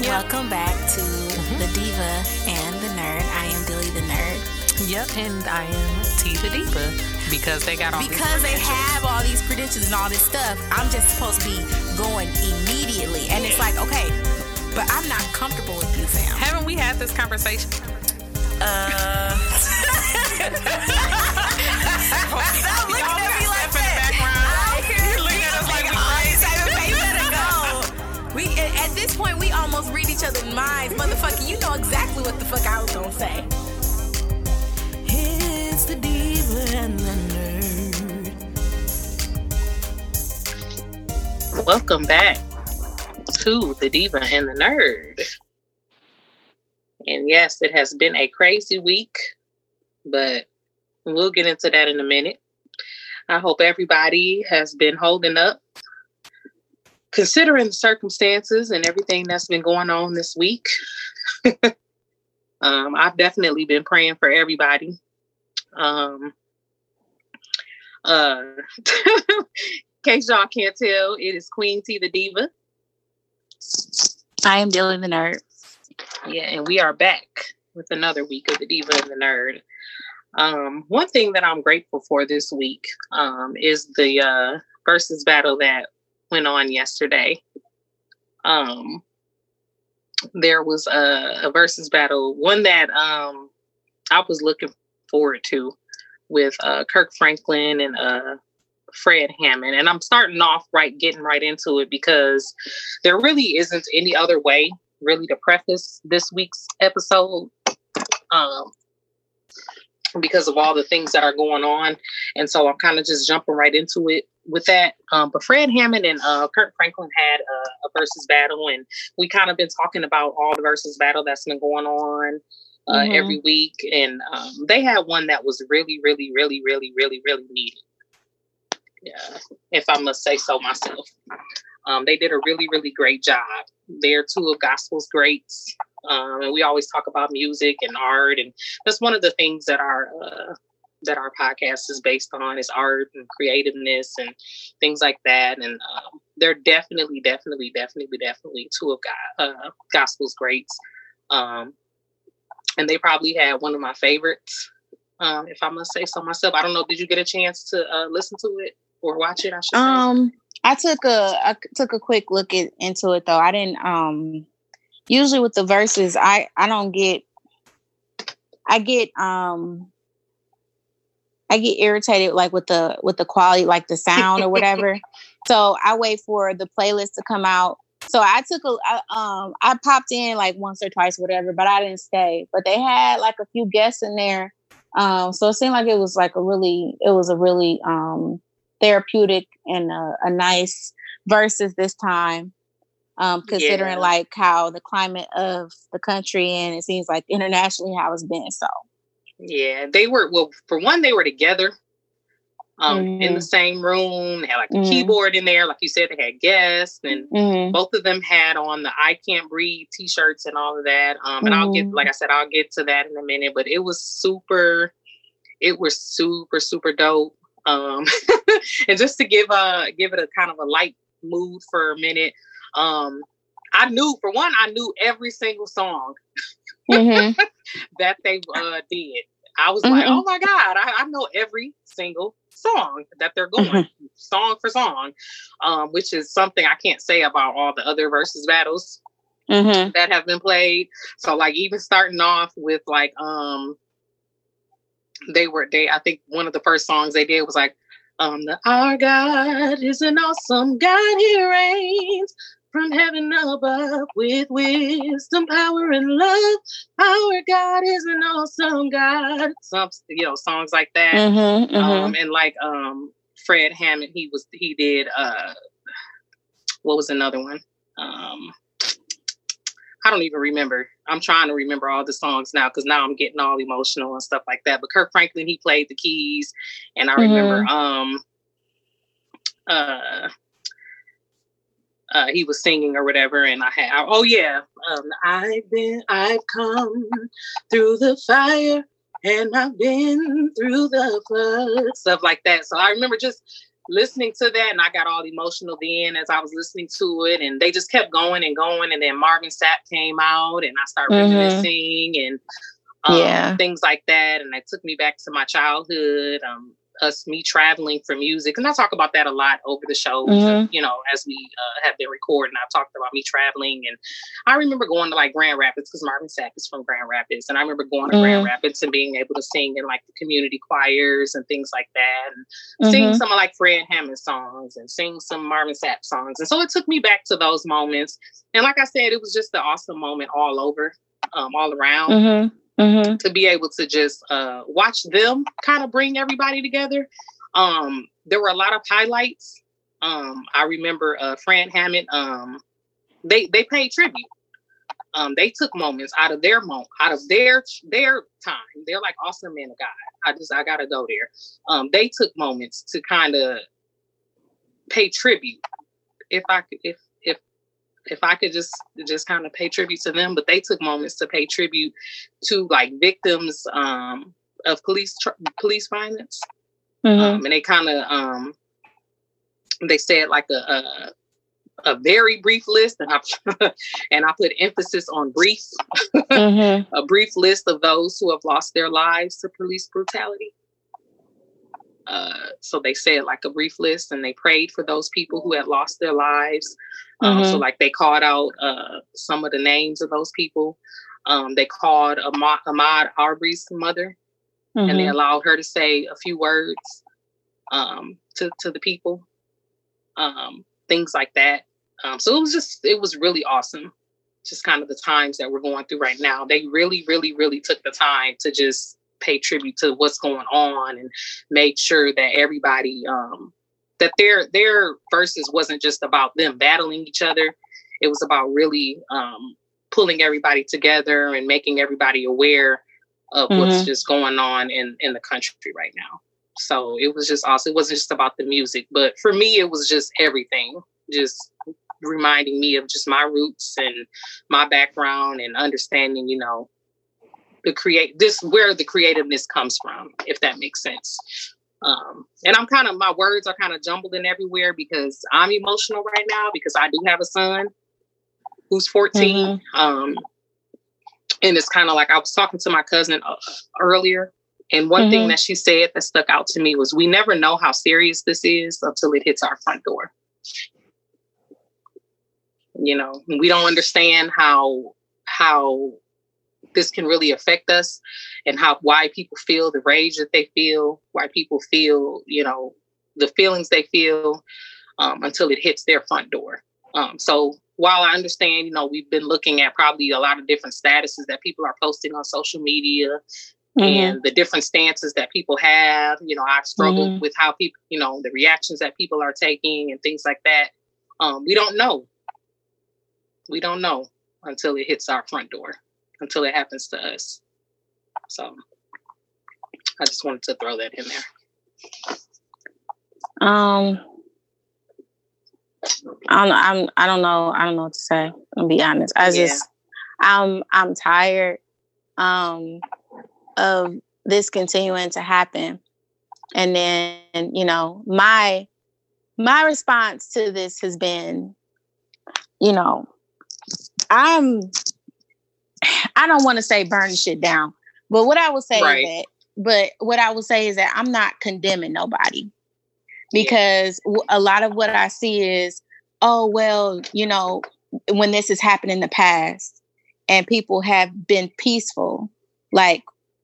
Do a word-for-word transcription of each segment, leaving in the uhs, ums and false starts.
Yep. Welcome back to mm-hmm. The Diva and the Nerd. I am Billy the Nerd. Yep, and I am T the Diva. Because they got all because these they have all these credentials and all this stuff. I'm just supposed to be going immediately, and it's like, okay, but I'm not comfortable with you, fam. Haven't we had this conversation? Uh. Stop looking at me like that. You're looking at us like we We, at this point, we almost read each other's minds. Motherfucker, you know exactly what the fuck I was gonna say. It's the Diva and the Nerd. Welcome back to the Diva and the Nerd. And yes, it has been a crazy week, but we'll get into that in a minute. I hope everybody has been holding up, considering the circumstances and everything that's been going on this week. um, I've definitely been praying for everybody. Um, uh, in case y'all can't tell, it is Queen T the Diva. I am Dylan the Nerd. Yeah, and we are back with another week of the Diva and the Nerd. Um, one thing that I'm grateful for this week um, is the uh, versus battle that went on yesterday. Um, there was a, a versus battle, one that um, I was looking forward to, with uh, Kirk Franklin and uh, Fred Hammond. And I'm starting off right, getting right into it, because there really isn't any other way, really, to preface this week's episode, um, because of all the things that are going on. And so I'm kind of just jumping right into it with that. Um, but Fred Hammond and uh, Kirk Franklin had a, a versus battle, and we kind of been talking about all the versus battle that's been going on uh, mm-hmm. every week. And um, they had one that was really, really, really, really, really, really needed. Yeah, if I must say so myself. Um, they did a really, really great job. They're two of gospel's greats. Um, and we always talk about music and art, and that's one of the things that our uh, that our podcast is based on, is art and creativeness and things like that. And um, they're definitely, definitely, definitely, definitely two of God, uh, gospel's greats. Um, and they probably had one of my favorites, um, if I must say so myself. I don't know. Did you get a chance to uh, listen to it or watch it? I should. Um, say? I took a I took a quick look at, into it though. I didn't. Um... Usually with the verses, I, I don't get, I get, um, I get irritated, like with the, with the quality, like the sound or whatever. So I wait for the playlist to come out. So I took a, I, um, I popped in like once or twice, whatever, but I didn't stay, but they had like a few guests in there. Um, so it seemed like it was like a really, it was a really, um, therapeutic and a, a nice verses this time. Um, considering yeah. like how the climate of the country, and it seems like internationally how it's been. So yeah, they were, well, for one, they were together um, mm-hmm. in the same room. They had like a mm-hmm. keyboard in there. Like you said, they had guests, and mm-hmm. both of them had on the I Can't Breathe t-shirts and all of that. Um, and mm-hmm. I'll get, like I said, I'll get to that in a minute, but it was super, it was super, super dope. Um, and just to give a, give it a kind of a light mood for a minute. Um, I knew, for one, I knew every single song mm-hmm. that they uh, did. I was mm-hmm. like, oh my God, I, I know every single song that they're going, mm-hmm. song for song, um, which is something I can't say about all the other versus battles mm-hmm. that have been played. So like, even starting off with like, um, they were, they, I think one of the first songs they did was like, Um, the, our God is an awesome God. He reigns from heaven above with wisdom, power, and love. Our God is an awesome God. Some, you know, songs like that. Mm-hmm, mm-hmm. Um, and like um, Fred Hammond, he was he did. Uh, what was another one? Um, I don't even remember. I'm trying to remember all the songs now, because now I'm getting all emotional and stuff like that. But Kirk Franklin, he played the keys, and I mm-hmm. remember um, uh, uh, he was singing or whatever. And I had I, oh yeah, um, I've been, I've come through the fire, and I've been through the flood, stuff like that. So I remember just listening to that, and I got all emotional then as I was listening to it, and they just kept going and going, and then Marvin Sapp came out, and I started mm-hmm. reminiscing and um, yeah. things like that, and that took me back to my childhood, um, us, me traveling for music, and I talk about that a lot over the shows, mm-hmm. you know, as we uh, have been recording, I've talked about me traveling, and I remember going to like Grand Rapids, because Marvin Sapp is from Grand Rapids, and I remember going to mm-hmm. Grand Rapids and being able to sing in like the community choirs and things like that, and mm-hmm. sing some of like Fred Hammond songs, and sing some Marvin Sapp songs, and so it took me back to those moments, and like I said, it was just an awesome moment all over, um, all around, mm-hmm. Mm-hmm. to be able to just uh, watch them kind of bring everybody together. Um, there were a lot of highlights. Um, I remember uh, Fred Hammond. Um, they they paid tribute. Um, they took moments out of their moment, out of their their time. They're like awesome men of God. I just I gotta go there. Um, they took moments to kind of pay tribute. If I could, if if if I could just just kind of pay tribute to them, but they took moments to pay tribute to like victims um, of police tr- police violence, mm-hmm. um, and they kind of um, they said like a, a a very brief list, and I and I put emphasis on brief, mm-hmm. a brief list of those who have lost their lives to police brutality. Uh, so they said like a brief list, and they prayed for those people who had lost their lives. Um, mm-hmm. So like they called out uh, some of the names of those people. Um, they called Ahmaud, Ahmaud Arbery's mother, mm-hmm. and they allowed her to say a few words um, to, to the people, um, things like that. Um, so it was just, it was really awesome. Just kind of the times that we're going through right now. They really, really, really took the time to just pay tribute to what's going on and make sure that everybody, um, that their their verses wasn't just about them battling each other. It was about really um, pulling everybody together and making everybody aware of mm-hmm. what's just going on in, in the country right now. So it was just awesome. It wasn't just about the music, but for me, it was just everything. Just reminding me of just my roots and my background and understanding, you know, the create this, where the creativeness comes from, if that makes sense. Um, and I'm kind of, my words are kind of jumbled in everywhere because I'm emotional right now because I do have a son who's fourteen. Mm-hmm. Um, and it's kind of like, I was talking to my cousin uh, earlier, and one mm-hmm. thing that she said that stuck out to me was, we never know how serious this is until it hits our front door. You know, we don't understand how, how this can really affect us, and how, why people feel the rage that they feel, why people feel, you know, the feelings they feel um, until it hits their front door. Um, so while I understand, you know, we've been looking at probably a lot of different statuses that people are posting on social media mm-hmm. and the different stances that people have, you know, I've struggled mm-hmm. with how people, you know, the reactions that people are taking and things like that. Um, we don't know. We don't know until it hits our front door. Until it happens to us. So I just wanted to throw that in there. Um, I don't, I'm, I don't know. I don't know what to say. I'll be honest. I yeah. just, I'm, I'm tired um, of this continuing to happen. And then, you know, my, my response to this has been, you know, I'm, I don't want to say burn shit down, but what I will say right. is that, but what I will say is that I'm not condemning nobody, because yeah. a lot of what I see is, oh, well, you know, when this has happened in the past and people have been peaceful, like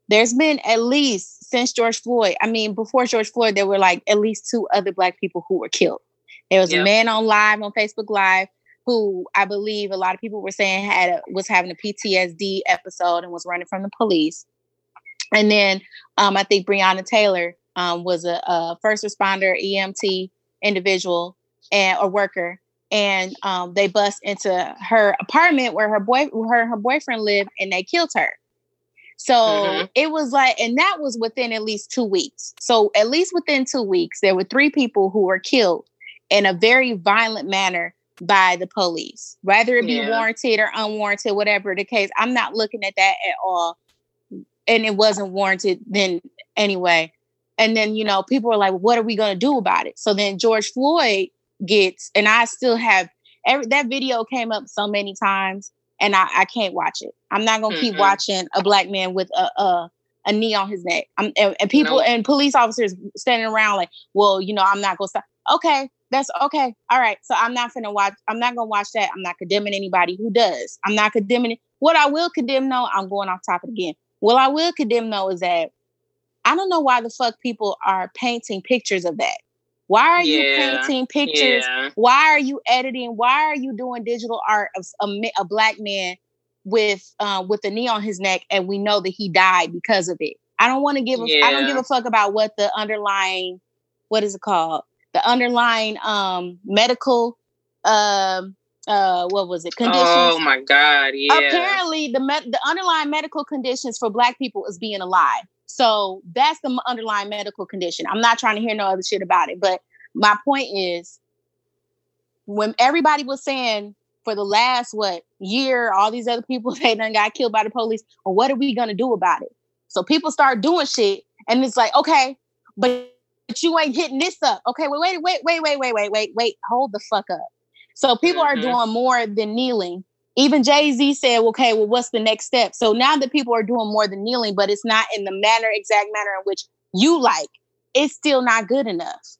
there's been at least since George Floyd, I mean, before George Floyd, there were like at least two other Black people who were killed. There was yeah. a man on live on Facebook Live who I believe a lot of people were saying had a, was having a P T S D episode and was running from the police. And then um, I think Breonna Taylor um, was a, a first responder, E M T individual and a worker. And um, they bust into her apartment where her boy, her and her boyfriend lived, and they killed her. So mm-hmm. it was like, and that was within at least two weeks. So at least within two weeks, there were three people who were killed in a very violent manner by the police, whether it be yeah. warranted or unwarranted, whatever the case. I'm not looking at that at all. And it wasn't warranted then anyway. And then, you know, people were like, what are we going to do about it? So then George Floyd gets, and I still have, every, that video came up so many times and I, I can't watch it. I'm not going to mm-hmm. keep watching a black man with a, a, a knee on his neck. I'm, and, and people nope. and police officers standing around like, well, you know, I'm not going to stop. Okay, that's okay. All right. So I'm not going to watch. I'm not going to watch that. I'm not condemning anybody who does. I'm not condemning it. What I will condemn, though, I'm going off topic again. What I will condemn, though, is that I don't know why the fuck people are painting pictures of that. Why are yeah, you painting pictures? Yeah. Why are you editing? Why are you doing digital art of a, a black man with uh, with a knee on his neck and we know that he died because of it? I don't want to give. A, yeah. I don't give a fuck about what the underlying, what is it called? The underlying um, medical. Um, Uh, what was it? Conditions. Oh my God! Yeah. Apparently, the me- the underlying medical conditions for Black people is being alive. So that's the underlying medical condition. I'm not trying to hear no other shit about it. But my point is, when everybody was saying for the last what year, all these other people they done got killed by the police. Well, what are we gonna do about it? So people start doing shit, and it's like, okay, but you ain't hitting this up. Okay, well, wait, wait, wait, wait, wait, wait, wait, wait. Hold the fuck up. So people mm-hmm. are doing more than kneeling. Even Jay-Z said, okay, well, what's the next step? So now that people are doing more than kneeling, but it's not in the manner, exact manner in which you like, it's still not good enough.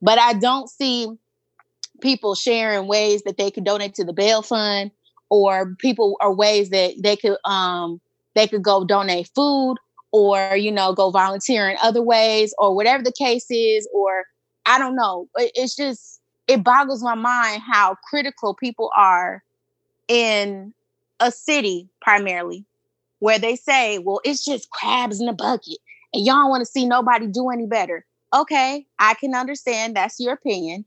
But I don't see people sharing ways that they could donate to the bail fund, or people or ways that they could um they could go donate food, or, you know, go volunteer in other ways, or whatever the case is, or I don't know. It's just, it boggles my mind how critical people are in a city primarily where they say, well, it's just crabs in a bucket and y'all don't want to see nobody do any better. Okay, I can understand that's your opinion.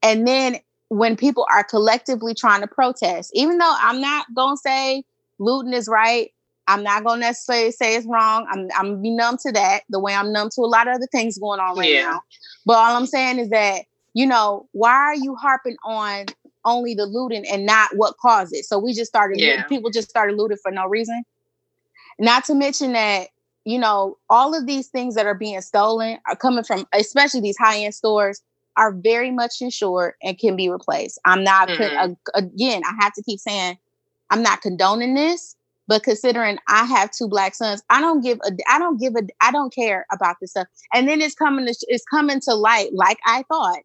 And then when people are collectively trying to protest, even though I'm not going to say looting is right, I'm not going to necessarily say it's wrong. I'm, I'm going to be numb to that the way I'm numb to a lot of other things going on right yeah. now. But all I'm saying is that, you know, why are you harping on only the looting and not what caused it? So we just started, yeah. people just started looting for no reason. Not to mention that, you know, all of these things that are being stolen are coming from, especially these high-end stores, are very much insured and can be replaced. I'm not, mm-hmm. again, I have to keep saying, I'm not condoning this, but considering I have two black sons, I don't give a, I don't give a, I don't care about this stuff. And then it's coming to, it's coming to light, like I thought,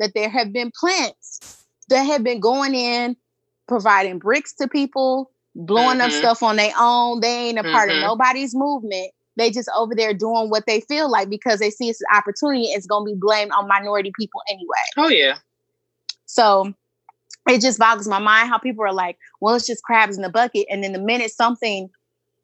that there have been plants that have been going in, providing bricks to people, blowing mm-hmm. up stuff on their own. They ain't a part mm-hmm. of nobody's movement. They just over there doing what they feel like because they see it's an opportunity. It's going to be blamed on minority people anyway. Oh, yeah. So it just boggles my mind how people are like, well, it's just crabs in the bucket. And then the minute something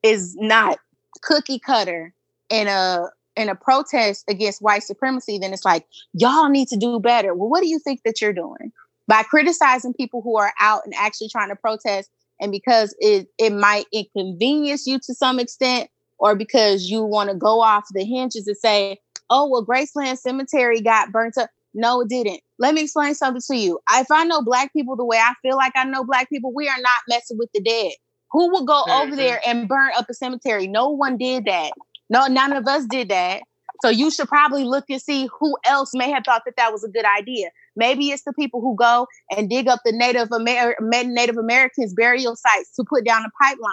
is not cookie cutter in a in a protest against white supremacy, then it's like, y'all need to do better. Well, what do you think that you're doing? By criticizing people who are out and actually trying to protest, and because it, it might inconvenience you to some extent, or because you want to go off the hinges and say, oh, well, Graceland Cemetery got burnt up. No, it didn't. Let me explain something to you. If I know black people the way I feel like I know black people, we are not messing with the dead. Who would go mm-hmm. over there and burn up a cemetery? No one did that. No, none of us did that. So you should probably look and see who else may have thought that that was a good idea. Maybe it's the people who go and dig up the Native Amer- Native Americans burial sites to put down a pipeline.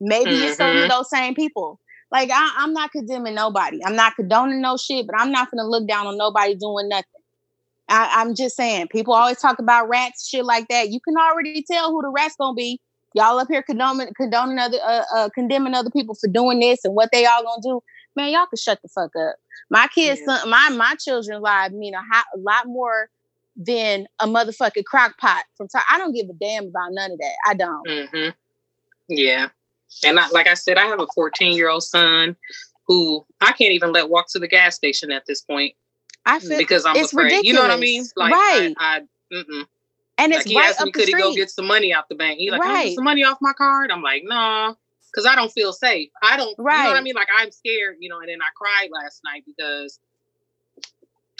Maybe mm-hmm. it's some of those same people. Like, I, I'm not condemning nobody. I'm not condoning no shit, but I'm not going to look down on nobody doing nothing. I, I'm just saying, people always talk about rats, shit like that. You can already tell who the rat's going to be. Y'all up here condoning, condoning other, uh, uh, condemning other people for doing this and what they all gonna do. Man, y'all can shut the fuck up. My kids, yeah. son, my my children's lives mean a, hot, a lot more than a motherfucking crock pot. From time, I don't give a damn about none of that. I don't. Mm-hmm. Yeah, and I, like I said, I have a fourteen-year-old son who I can't even let walk to the gas station at this point. I feel because I'm it's afraid. Ridiculous. You know what I mean? Like, right. I, I mm-mm. And it's like he right asked me, could he go get some money out the bank? He's like, right. Can I get some money off my card? I'm like, nah, because I don't feel safe. I don't, right. You know what I mean? Like, I'm scared, you know, and then I cried last night because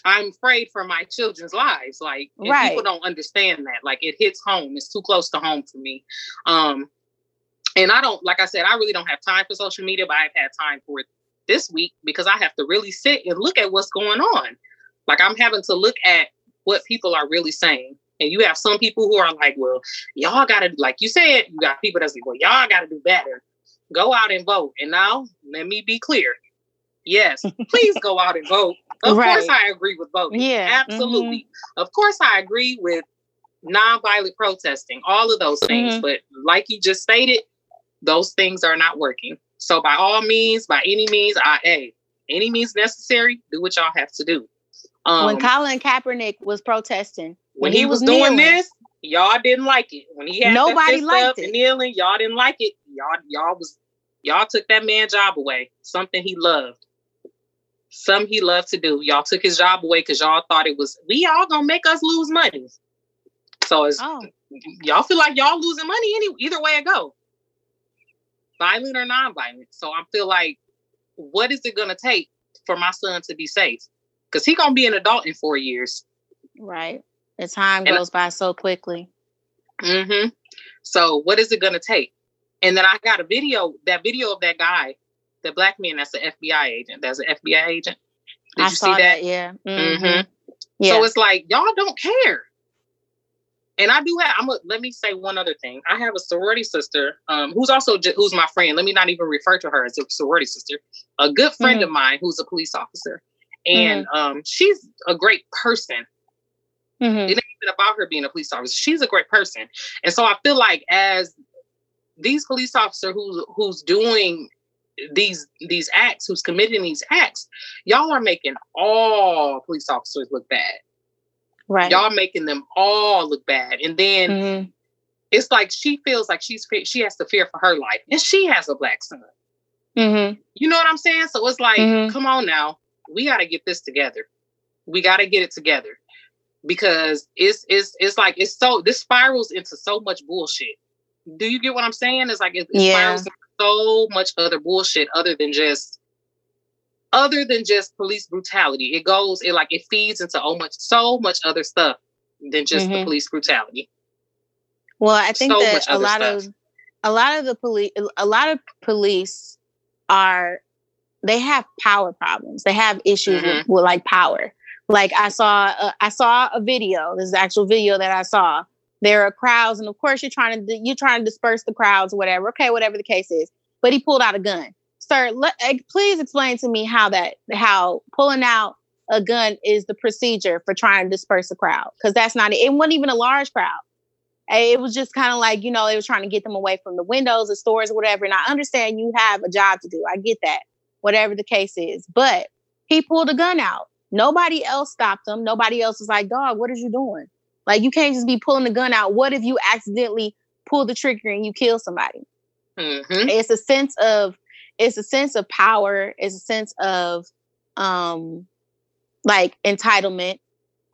I'm afraid for my children's lives. Like, and right. people don't understand that. Like, it hits home. It's too close to home for me. Um, and I don't, like I said, I really don't have time for social media, but I've had time for it this week because I have to really sit and look at what's going on. Like, I'm having to look at what people are really saying. And you have some people who are like, well, y'all got to, like you said, you got people that's like, well, y'all got to do better. Go out and vote. And now, let me be clear. Yes, please go out and vote. Of right. course I agree with voting. Yeah, absolutely. Mm-hmm. Of course I agree with nonviolent protesting, all of those things. Mm-hmm. But like you just stated, those things are not working. So by all means, by any means, I, hey, any means necessary, do what y'all have to do. Um, when Colin Kaepernick was protesting, when, when he, he was, was doing kneeling, this, y'all didn't like it. When he had nobody liked it. And kneeling, y'all didn't like it. Y'all, y'all was, y'all took that man's job away. Something he loved. Some he loved to do. Y'all took his job away because y'all thought it was, we all gonna make us lose money. So it's, oh. y'all feel like y'all losing money any either way it go, violent or non-violent. So I feel like, what is it gonna take for my son to be safe? Because he gonna be an adult in four years. Right. The time and goes I, by so quickly. Mm-hmm. So what is it gonna take? And then I got a video, that video of that guy, the black man that's an F B I agent. That's an F B I agent. Did I you saw see that? that yeah. Mm-hmm. Mm-hmm. yeah. So it's like, y'all don't care. And I do have, I'm a, let me say one other thing. I have a sorority sister um, who's also, who's my friend. Let me not even refer to her as a sorority sister. A good friend mm-hmm. of mine who's a police officer. And mm-hmm. um, she's a great person. Mm-hmm. It ain't even about her being a police officer. She's a great person. And so I feel like as these police officers who, who's doing these these acts, who's committing these acts, y'all are making all police officers look bad. Right. Y'all making them all look bad. And then mm-hmm. it's like she feels like she's she has to fear for her life. And she has a black son. Mm-hmm. You know what I'm saying? So it's like, mm-hmm. come on now. We got to get this together. We got to get it together. Because it's it's it's like, it's so, this spirals into so much bullshit. Do you get what I'm saying? It's like, it, it yeah. spirals into so much other bullshit other than just Other than just police brutality. It goes, it like, it feeds into so much, so much other stuff than just mm-hmm. the police brutality. Well, I think so that a lot stuff. of, a lot of the police, a lot of police are, they have power problems. They have issues mm-hmm. with, with like power. Like I saw, a, I saw a video, this is an actual video that I saw. There are crowds and of course you're trying to, you're trying to disperse the crowds or whatever. Okay. Whatever the case is, but he pulled out a gun. Sir, let, please explain to me how that, how pulling out a gun is the procedure for trying to disperse a crowd. Because that's not, it wasn't even a large crowd. It was just kind of like, you know, they were trying to get them away from the windows of stores or whatever. And I understand you have a job to do. I get that, whatever the case is. But he pulled a gun out. Nobody else stopped him. Nobody else was like, dog, what are you doing? Like, you can't just be pulling the gun out. What if you accidentally pull the trigger and you kill somebody? Mm-hmm. It's a sense of, It's a sense of power. It's a sense of, um, like, entitlement.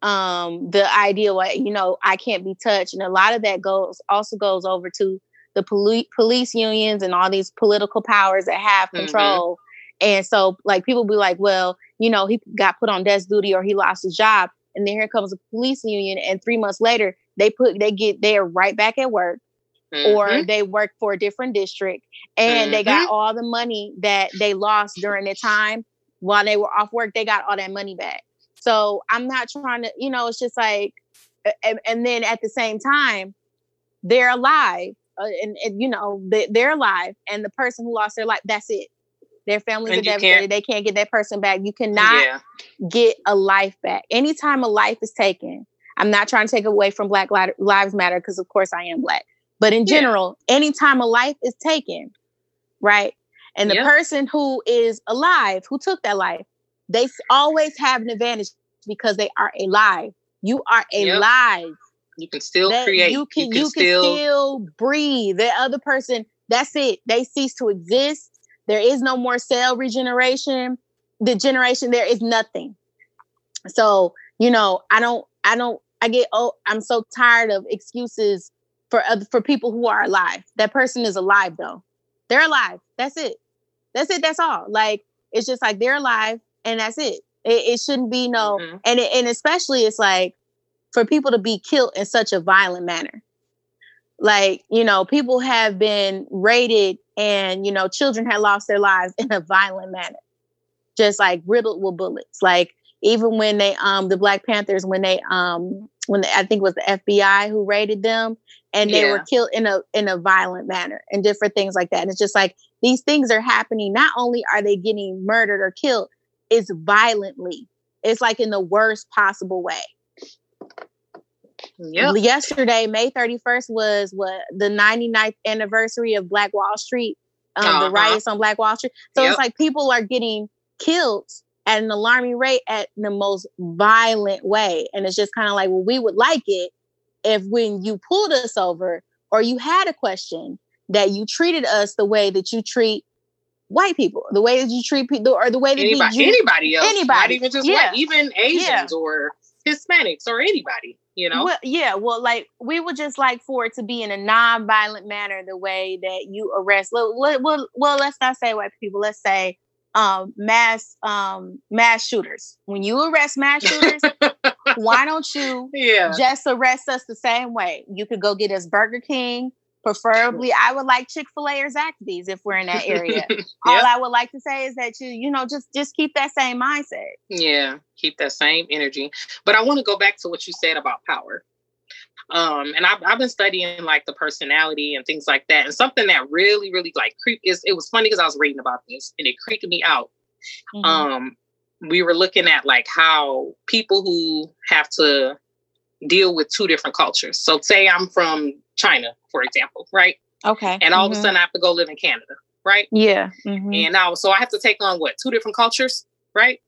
Um, the idea, like, you know, I can't be touched. And a lot of that goes also goes over to the poli- police unions and all these political powers that have control. Mm-hmm. And so, like, people be like, well, you know, he got put on desk duty or he lost his job. And then here comes a police union. And three months later, they put they get they're right back at work. Mm-hmm. Or they work for a different district and mm-hmm. they got all the money that they lost during their time while they were off work. They got all that money back. So I'm not trying to, you know, it's just like, and, and then at the same time, they're alive uh, and, and, you know, they, they're alive. And the person who lost their life, that's it. Their families and are devastated. They can't get that person back. You cannot yeah. get a life back. Anytime a life is taken, I'm not trying to take away from Black Lives Matter because, of course, I am Black. But in general, yeah. anytime a life is taken, right? And the yep. person who is alive, who took that life, they always have an advantage because they are alive. You are alive. Yep. You can still they, create. You can, you can, you still... can still breathe. The other person, that's it. They cease to exist. There is no more cell regeneration. The generation, there is nothing. So, you know, I don't, I don't, I get, oh, I'm so tired of excuses For uh, for people who are alive. That person is alive, though. They're alive. That's it. That's it. That's all. Like, it's just like they're alive, and that's it. It, it shouldn't be no. Mm-hmm. And it, and especially it's like for people to be killed in such a violent manner. Like, you know, people have been raided, and you know, children have lost their lives in a violent manner. just like riddled with bullets. Like even when they, um, the Black Panthers, when they, um, when they, I think it was the F B I who raided them, and they yeah. were killed in a, in a violent manner and different things like that. And it's just like, these things are happening. Not only are they getting murdered or killed, it's violently. It's like in the worst possible way. Yep. Yesterday, May thirty-first, was what, the ninety-ninth anniversary of Black Wall Street, um, uh-huh. the riots on Black Wall Street. So yep. it's like people are getting killed at an alarming rate, at the most violent way. And it's just kind of like, well, we would like it if when you pulled us over or you had a question, that you treated us the way that you treat white people, the way that you treat people, or the way that anybody, you, anybody else, anybody, not even just yeah. white, even Asians yeah. or Hispanics or anybody, you know? Well, yeah. Well, like we would just like for it to be in a non-violent manner, the way that you arrest. Well, well, well let's not say white people. Let's say um, mass um, mass shooters. When you arrest mass shooters, why don't you yeah. just arrest us the same way? You could go get us Burger King. Preferably, I would like Chick-fil-A or Zaxby's if we're in that area. yep. All I would like to say is that you, you know, just just keep that same mindset. Yeah, keep that same energy. But I want to go back to what you said about power. Um, and I've, I've been studying like the personality and things like that. And something that really, really like creep is. It was funny because I was reading about this and it creeped me out. Mm-hmm. Um, we were looking at like how people who have to deal with two different cultures. So say I'm from China, for example, right? Okay. And all mm-hmm. of a sudden I have to go live in Canada, right? Yeah. Mm-hmm. And now, so I have to take on what? Two different cultures, right?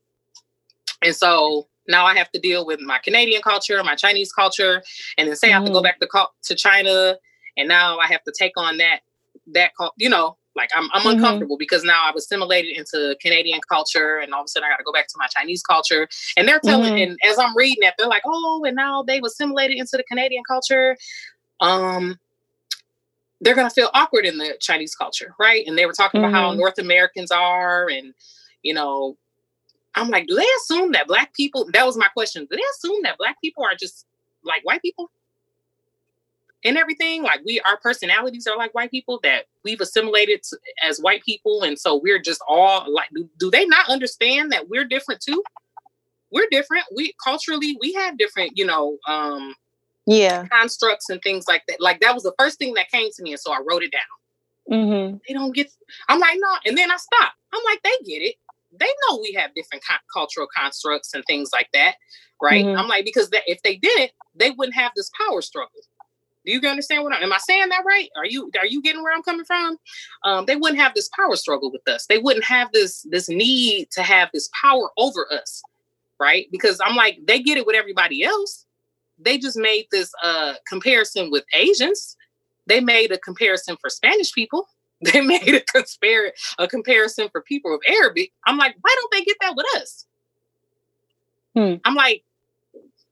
And so now I have to deal with my Canadian culture, my Chinese culture, and then say mm-hmm. I have to go back to to China, and now I have to take on that, that you know, like I'm, I'm mm-hmm. uncomfortable because now I've assimilated into Canadian culture, and all of a sudden I got to go back to my Chinese culture. And they're telling, mm-hmm. and as I'm reading that, they're like, oh, and now they've assimilated into the Canadian culture. Um, they're going to feel awkward in the Chinese culture, right? And they were talking mm-hmm. about how North Americans are, and, you know, I'm like, do they assume that Black people, that was my question, do they assume that Black people are just like white people? And everything, like we, our personalities are like white people, that we've assimilated to, as white people, and so we're just all like. Do, do they not understand that we're different too? We're different. We culturally, we have different, you know, um, yeah, constructs and things like that. Like that was the first thing that came to me, and so I wrote it down. Mm-hmm. They don't get. I'm like no, and then I stopped. I'm like they get it. They know we have different co- cultural constructs and things like that, right? Mm-hmm. I'm like because that, if they didn't, they wouldn't have this power struggle. Do you understand what I'm, am I saying that right? Are you, are you getting where I'm coming from? Um, they wouldn't have this power struggle with us. They wouldn't have this, this need to have this power over us. Right. Because I'm like, they get it with everybody else. They just made this uh, comparison with Asians. They made a comparison for Spanish people. They made a, conspira- a comparison for people of Arabic. I'm like, why don't they get that with us? Hmm. I'm like,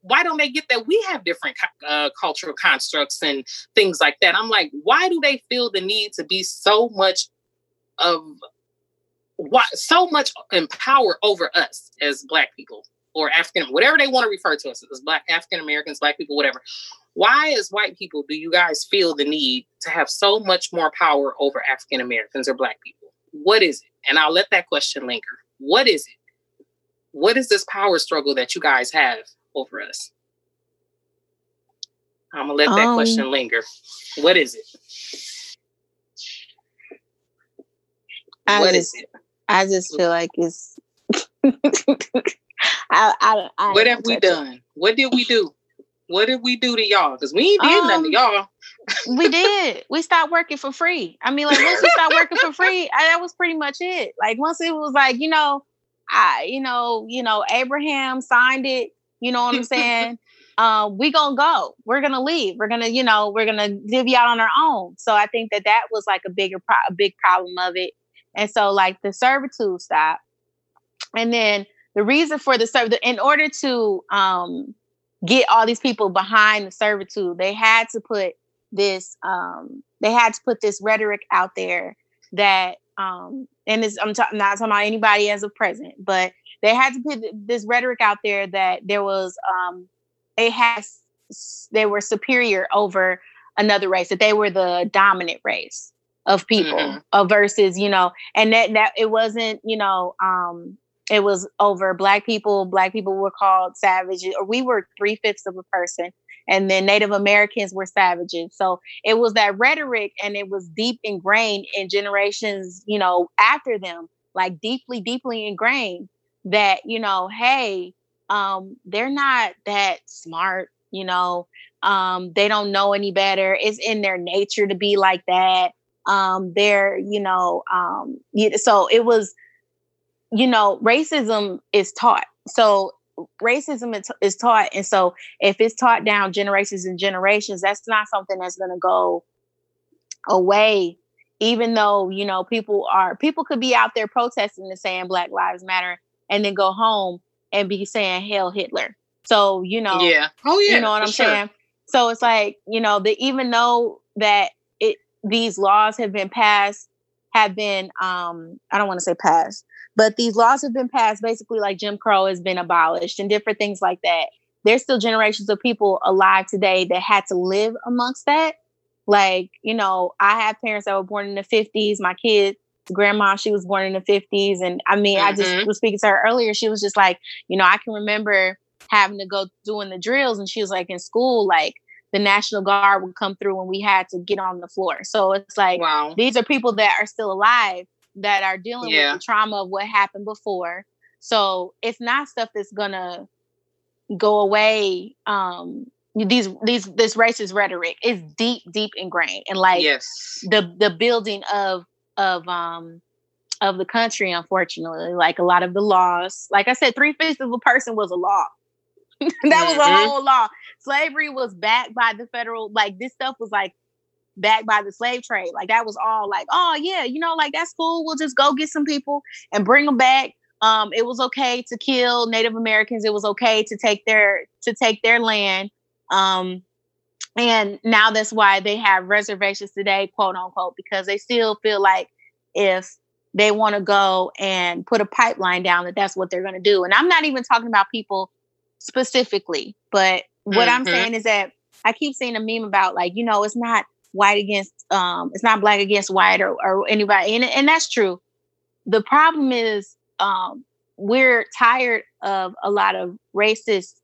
why don't they get that we have different uh, cultural constructs and things like that? I'm like, why do they feel the need to be so much of what, so much in power over us as Black people or African, whatever they want to refer to us as, Black African Americans, Black people, whatever. Why, as white people, do you guys feel the need to have so much more power over African Americans or Black people? What is it? And I'll let that question linger. What is it? What is this power struggle that you guys have over us? I'm gonna let that um, question linger. What is it? I what just, is it? I just feel like it's. I, I, I what have we done? It. What did we do? What did we do to y'all? Because we ain't did um, nothing to y'all. We did. We stopped working for free. I mean, like once we stopped working for free, I, that was pretty much it. Like once it was like, you know, I, you know, you know, Abraham signed it. You know what I'm saying? uh, we gonna go. We're gonna leave. We're gonna, you know, we're gonna divvy out on our own. So I think that that was like a bigger, pro- a big problem of it. And so like the servitude stopped. And then the reason for the servitude, in order to um, get all these people behind the servitude, they had to put this, um, they had to put this rhetoric out there that, um, and this, I'm ta- not talking about anybody as of present, but they had to put this rhetoric out there that there was, um, they had, they were superior over another race, that they were the dominant race of people mm-hmm. uh, versus, you know, and that, that it wasn't, you know, um, It was over black people. Black people were called savages, or we were three fifths of a person. And then Native Americans were savages. So it was that rhetoric, and it was deep ingrained in generations, you know, after them, like deeply, deeply ingrained that, you know, hey, um, they're not that smart, you know, um, they don't know any better. It's in their nature to be like that. Um, they're, you know, um, so it was, you know, racism is taught. So racism is taught. And so if it's taught down generations and generations, that's not something that's going to go away, even though, you know, people are, people could be out there protesting and saying Black Lives Matter and then go home and be saying Hail Hitler. So, you know, yeah. Oh, yeah, you know what I'm sure. saying? So it's like, you know, the, even though that it, these laws have been passed, have been, um, I don't want to say passed, but these laws have been passed, basically like Jim Crow has been abolished and different things like that. There's still generations of people alive today that had to live amongst that. Like, you know, I have parents that were born in the fifties. My kid, grandma, she was born in the fifties. And I mean, mm-hmm. I just was speaking to her earlier. She was just like, you know, I can remember having to go doing the drills. And she was like, in school, like the National Guard would come through and we had to get on the floor. So it's like, wow. These are people that are still alive that are dealing yeah. with the trauma of what happened before. So it's not stuff that's going to go away. Um, these, these, this racist rhetoric is deep, deep ingrained. And like yes. the, the building of, of, um, of the country, unfortunately, like a lot of the laws, like I said, three fifths of a person was a law. that mm-hmm. was a whole law. Slavery was backed by the federal, like this stuff was like backed by the slave trade. Like that was all like, oh yeah, you know, like that's cool. We'll just go get some people and bring them back. Um, it was okay to kill Native Americans. It was okay to take their, to take their land. Um, and now that's why they have reservations today, quote unquote, because they still feel like if they want to go and put a pipeline down, that that's what they're going to do. And I'm not even talking about people specifically, but what mm-hmm. I'm saying is that I keep seeing a meme about like, you know, it's not white against, um, it's not black against white or, or anybody. And, and that's true. The problem is, um, we're tired of a lot of racist,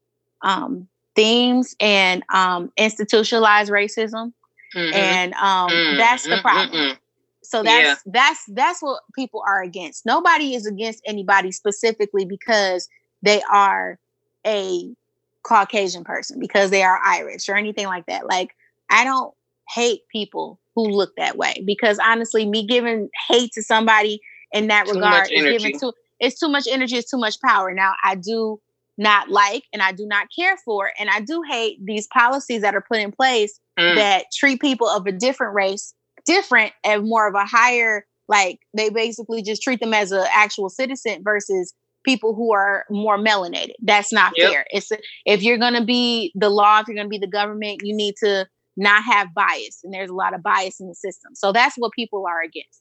um, themes and, um, institutionalized racism. Mm-hmm. And, um, mm-hmm. that's the problem. Mm-hmm. So that's, yeah. that's, that's what people are against. Nobody is against anybody specifically because they are a Caucasian person, because they are Irish or anything like that. Like, I don't hate people who look that way, because honestly, me giving hate to somebody in that regard is giving too, it's too much energy, it's too much power. Now, I do not like, and I do not care for, and I do hate these policies that are put in place mm. that treat people of a different race different and more of a higher, like they basically just treat them as an actual citizen versus people who are more melanated. That's not yep. fair. It's if you're going to be the law, if you're going to be the government, you need to not have bias. And there's a lot of bias in the system. So that's what people are against.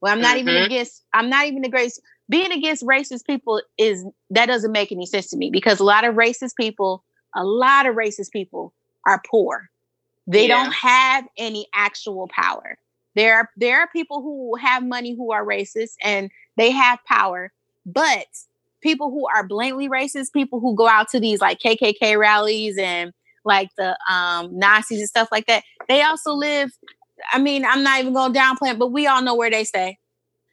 Well, I'm not mm-hmm. even against, I'm not even against, being against racist people is, that doesn't make any sense to me, because a lot of racist people, a lot of racist people are poor. They yeah. don't have any actual power. There are, there are people who have money who are racist and they have power, but people who are blatantly racist, people who go out to these like K K K rallies and like the um, Nazis and stuff like that, they also live, I mean, I'm not even going to downplay it, but we all know where they stay.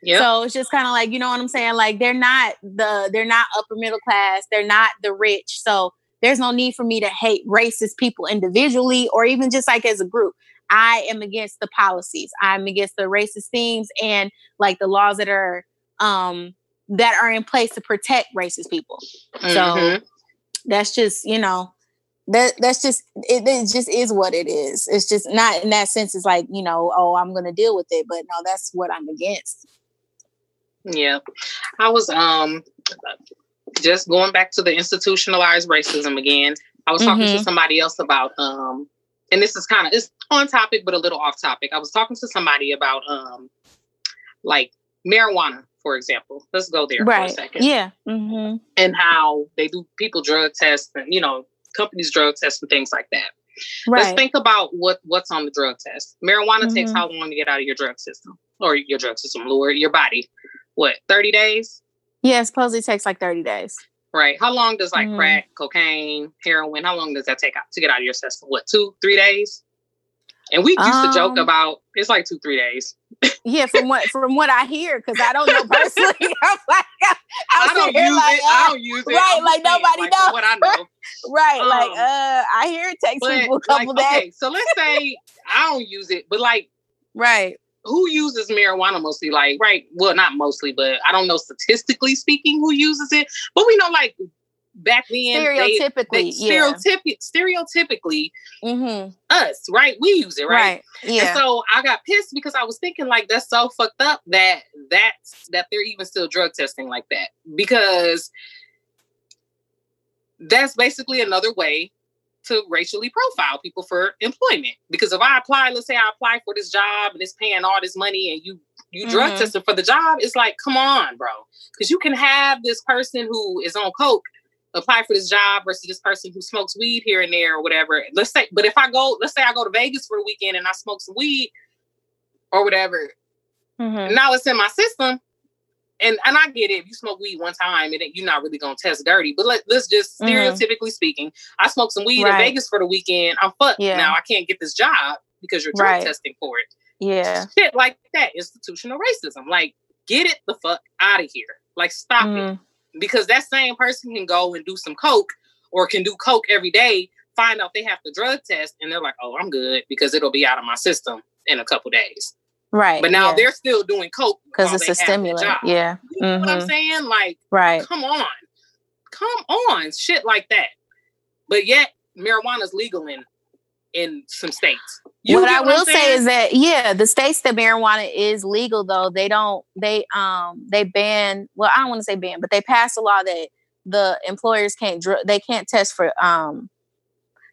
Yep. So it's just kind of like, you know what I'm saying? Like they're not the, they're not upper middle class. They're not the rich. So there's no need for me to hate racist people individually or even just like as a group. I am against the policies. I'm against the racist themes and like the laws that are, um, that are in place to protect racist people. Mm-hmm. So that's just, you know, that that's just, it, it just is what it is. It's just not in that sense. It's like, you know, oh, I'm going to deal with it, but no, that's what I'm against. Yeah. I was, um, just going back to the institutionalized racism again. I was talking mm-hmm. to somebody else about, um, and this is kind of, it's on topic, but a little off topic. I was talking to somebody about, um, like marijuana, for example. Let's go there right. for a second. Yeah. Mm-hmm. And how they do people drug tests and, you know, companies drug tests and things like that. Right. Let's think about what, what's on the drug test. Marijuana mm-hmm. takes how long to get out of your drug system or your drug system, Lord, your body? What, thirty days? Yeah, it supposedly takes like thirty days. Right. How long does like mm. crack, cocaine, heroin, how long does that take out to get out of your system? What, two, three days? And we used um, to joke about it's like two, three days. Yeah, from what from what I hear, because I don't know personally. I'm like, I'm, I'm I don't use like, it. Uh, I don't use it. Right, I'm like saying, nobody like, knows. What I know. Right, um, like uh, I hear it takes but, people a couple like, days. Okay, so let's say I don't use it, but like, right, who uses marijuana mostly? Like, right, well, not mostly, but I don't know statistically speaking who uses it, but we know like back then, stereotypically, they, they stereotypi- yeah. stereotypically, mm-hmm. us, right? We use it, right? right? Yeah. And so I got pissed because I was thinking, like, that's so fucked up that that's that they're even still drug testing like that, because that's basically another way to racially profile people for employment. Because if I apply, let's say I apply for this job and it's paying all this money, and you you drug mm-hmm. testing for the job, it's like, come on, bro, because you can have this person who is on coke apply for this job versus this person who smokes weed here and there or whatever. Let's say, but if I go, let's say I go to Vegas for the weekend and I smoke some weed or whatever. Mm-hmm. Now it's in my system. And and I get it. If you smoke weed one time, it you're not really going to test dirty. But let, let's just stereotypically mm-hmm. speaking, I smoked some weed right. in Vegas for the weekend. I'm fucked yeah. now. I can't get this job because you're drug right. testing for it. Yeah. Shit like that. Institutional racism. Like, get it the fuck out of here. Like, stop mm. it. Because that same person can go and do some coke or can do coke every day, find out they have to drug test, and they're like, oh, I'm good because it'll be out of my system in a couple days. Right. But now yeah. they're still doing coke because it's a stimulant. Yeah. You know mm-hmm. what I'm saying? Like, right. come on. Come on. Shit like that. But yet, marijuana's legal in in some states. You what I what will say is that, yeah, the states that marijuana is legal, though, they don't, they, um, they ban, well, I don't want to say ban, but they passed a law that the employers can't, dr- they can't test for, um,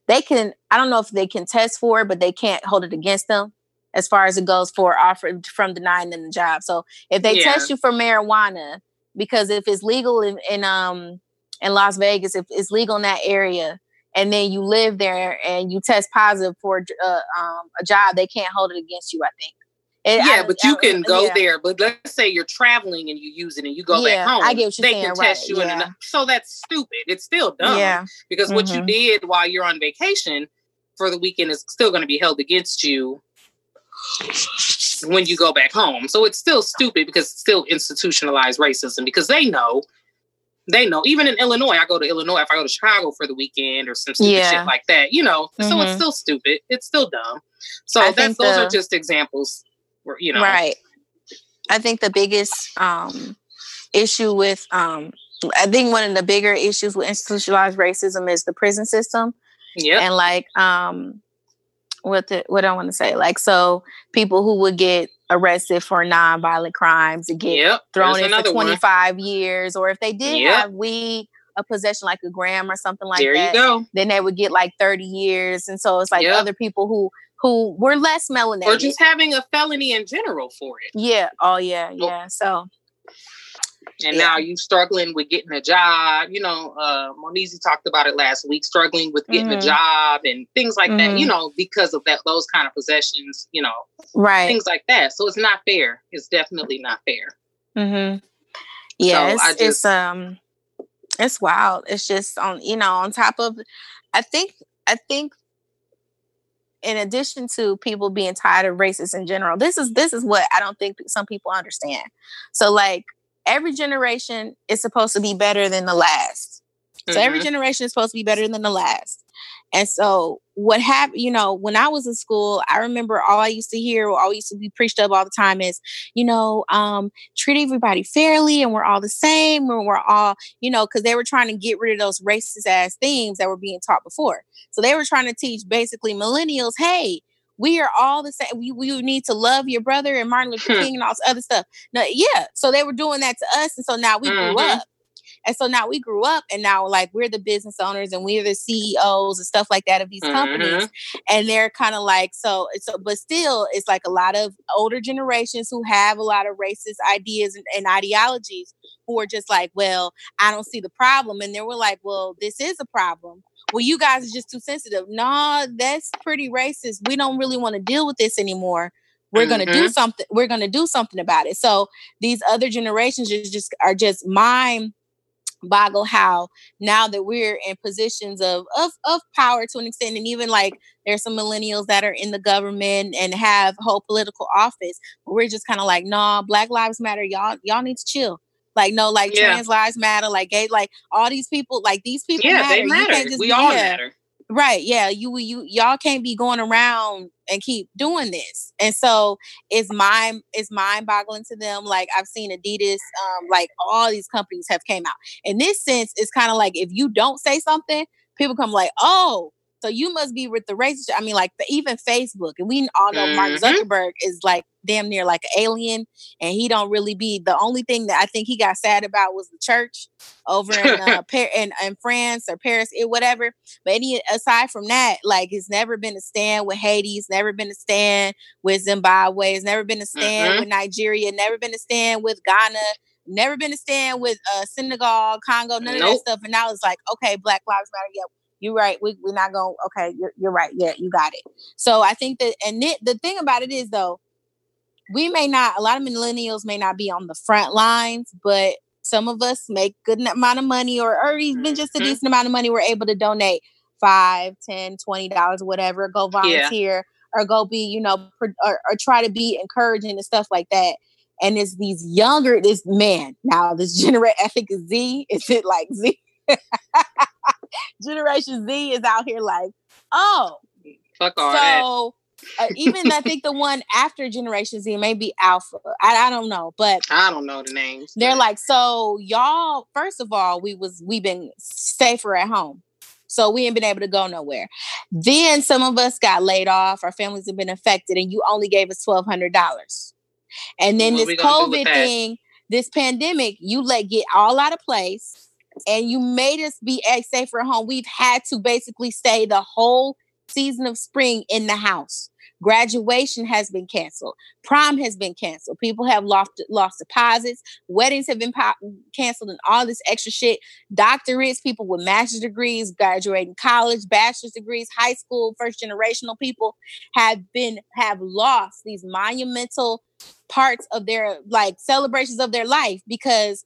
they can, I don't know if they can test for it, but they can't hold it against them as far as it goes for offer from denying them the job. So if they yeah. test you for marijuana, because if it's legal in, in, um, in Las Vegas, if it's legal in that area, and then you live there and you test positive for uh, um, a job, they can't hold it against you, I think. It, yeah, I, but you I, can I, go yeah. there. But let's say you're traveling and you use it and you go yeah, back home. I get what you're they saying, can right. test you. Yeah. In an, so that's stupid. It's still dumb. Yeah. Because mm-hmm. what you did while you're on vacation for the weekend is still going to be held against you when you go back home. So it's still stupid because it's still institutionalized racism, because they know. They know. Even in Illinois, I go to Illinois if I go to Chicago for the weekend or some stupid yeah. shit like that, you know. Mm-hmm. So it's still stupid. It's still dumb. So I that's those the, are just examples where, you know. Right. I think the biggest um, issue with, um, I think one of the bigger issues with institutionalized racism is the prison system. Yeah. And like, um, what the, what I want to say, like, so people who would get arrested for non-violent crimes and get yep, thrown in for twenty-five one. years, or if they did yep. have weed, a possession like a gram or something like there that, you go. Then they would get like thirty years. And so it's like yep. other people who who were less melanated, or just having a felony in general for it. Yeah. Oh yeah. Yeah. So. And yeah. now you struggling with getting a job. You know, uh, Monizy talked about it last week, struggling with getting mm-hmm. a job and things like mm-hmm. that, you know, because of that, those kind of possessions, you know, right. things like that. So it's not fair. It's definitely not fair. Mm-hmm. Yeah, so it's, I just, it's, um, it's wild. It's just on, you know, on top of, I think, I think in addition to people being tired of racists in general, this is, this is what I don't think some people understand. So like, every generation is supposed to be better than the last. So mm-hmm. every generation is supposed to be better than the last. And so what happened, you know, when I was in school, I remember all I used to hear, or all used to be preached up all the time is, you know, um, treat everybody fairly and we're all the same. Or we're all, you know, because they were trying to get rid of those racist ass things that were being taught before. So they were trying to teach basically millennials, hey, we are all the same. We, we need to love your brother and Martin Luther King and all this other stuff. No, yeah. So they were doing that to us. And so now we mm-hmm. grew up. And so now we grew up and now like we're the business owners and we're the C E Os and stuff like that of these mm-hmm. companies. And they're kind of like, so, so, but still it's like a lot of older generations who have a lot of racist ideas and, and ideologies who are just like, well, I don't see the problem. And they were like, well, this is a problem. Well, you guys are just too sensitive. No, that's pretty racist. We don't really want to deal with this anymore. We're mm-hmm. going to do something. We're going to do something about it. So these other generations is just are just mind boggle how now that we're in positions of, of, of power to an extent. And even like there's some millennials that are in the government and have whole political office. But we're just kind of like, no, nah, Black Lives Matter. Y'all, y'all need to chill. Like, no, like yeah. trans lives matter. Like gay, like all these people, like these people yeah, matter. They matter. You can't just, we all yeah. matter. Right. Yeah. You, you, y'all can't be going around and keep doing this. And so it's mind, it's mind boggling to them. Like I've seen Adidas, um, like all these companies have came out. In this sense, it's kind of like, if you don't say something, people come like, oh, so you must be with the racist. I mean, like the, even Facebook, and we all know mm-hmm. Mark Zuckerberg is like damn near like an alien, and he don't really be. The only thing that I think he got sad about was the church over in uh, Par- in, in France or Paris, it whatever. But any aside from that, like it's never been a stand with Haiti. It's never been a stand with Zimbabwe. It's never been a stand mm-hmm. with Nigeria. Never been a stand with Ghana. Never been a stand with uh, Senegal, Congo. None nope. of that stuff. And now it's like, okay, Black Lives Matter. Yeah. You're right. We, we're not going, okay, you're, you're right. Yeah, you got it. So I think that, and it, the thing about it is though, we may not, a lot of millennials may not be on the front lines, but some of us make good amount of money or, or even just a mm-hmm. decent amount of money. We're able to donate five, ten, twenty dollars, whatever, go volunteer yeah. or go be, you know, or, or try to be encouraging and stuff like that. And it's these younger, this man, now this generation, I think it's Z, is it like Z? Generation Z is out here like, oh, fuck all so that. uh, even I think the one after Generation Z may be Alpha. I, I don't know, but I don't know the names. They're like, so y'all. First of all, we was we've been safer at home, so we ain't been able to go nowhere. Then some of us got laid off. Our families have been affected, and you only gave us twelve hundred dollars. And then what this COVID thing, this pandemic, you let get all out of place. And you made us be safer at home. We've had to basically stay the whole season of spring in the house. Graduation has been canceled. Prom has been canceled. People have lost lost deposits. Weddings have been pop- canceled and all this extra shit. Doctorates, people with master's degrees, graduating college, bachelor's degrees, high school, first generational people have been have lost these monumental parts of their like celebrations of their life because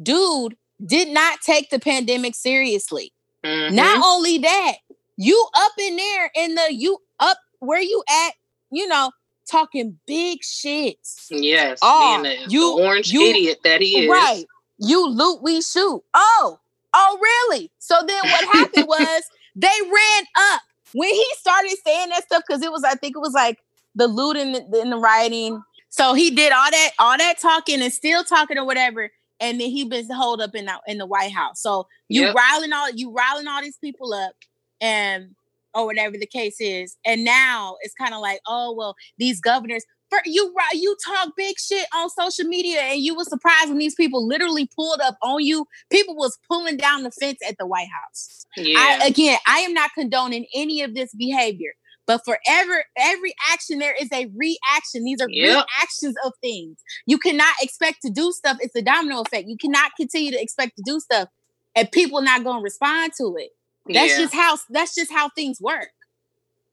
dude did not take the pandemic seriously. Mm-hmm. Not only that, you up in there in the, you up where you at, you know, talking big shit. Yes. Oh, the, you the orange you, idiot that he is. Right. You loot, we shoot. Oh, oh, really? So then what happened was they ran up. When he started saying that stuff, because it was, I think it was like the loot in the, in the rioting. So he did all that, all that talking and still talking or whatever. And then he been holed up in the, in the White House. So you yep. riling all you riling all these people up, and or whatever the case is. And now it's kind of like, oh well, these governors. For, you you talk big shit on social media, and you were surprised when these people literally pulled up on you. People was pulling down the fence at the White House. Yeah. I, again, I am not condoning any of this behavior, but for every, every action, there is a reaction. These are yep. reactions of things. You cannot expect to do stuff. It's a domino effect. You cannot continue to expect to do stuff and people not going to respond to it. That's yeah. just how, that's just how things work.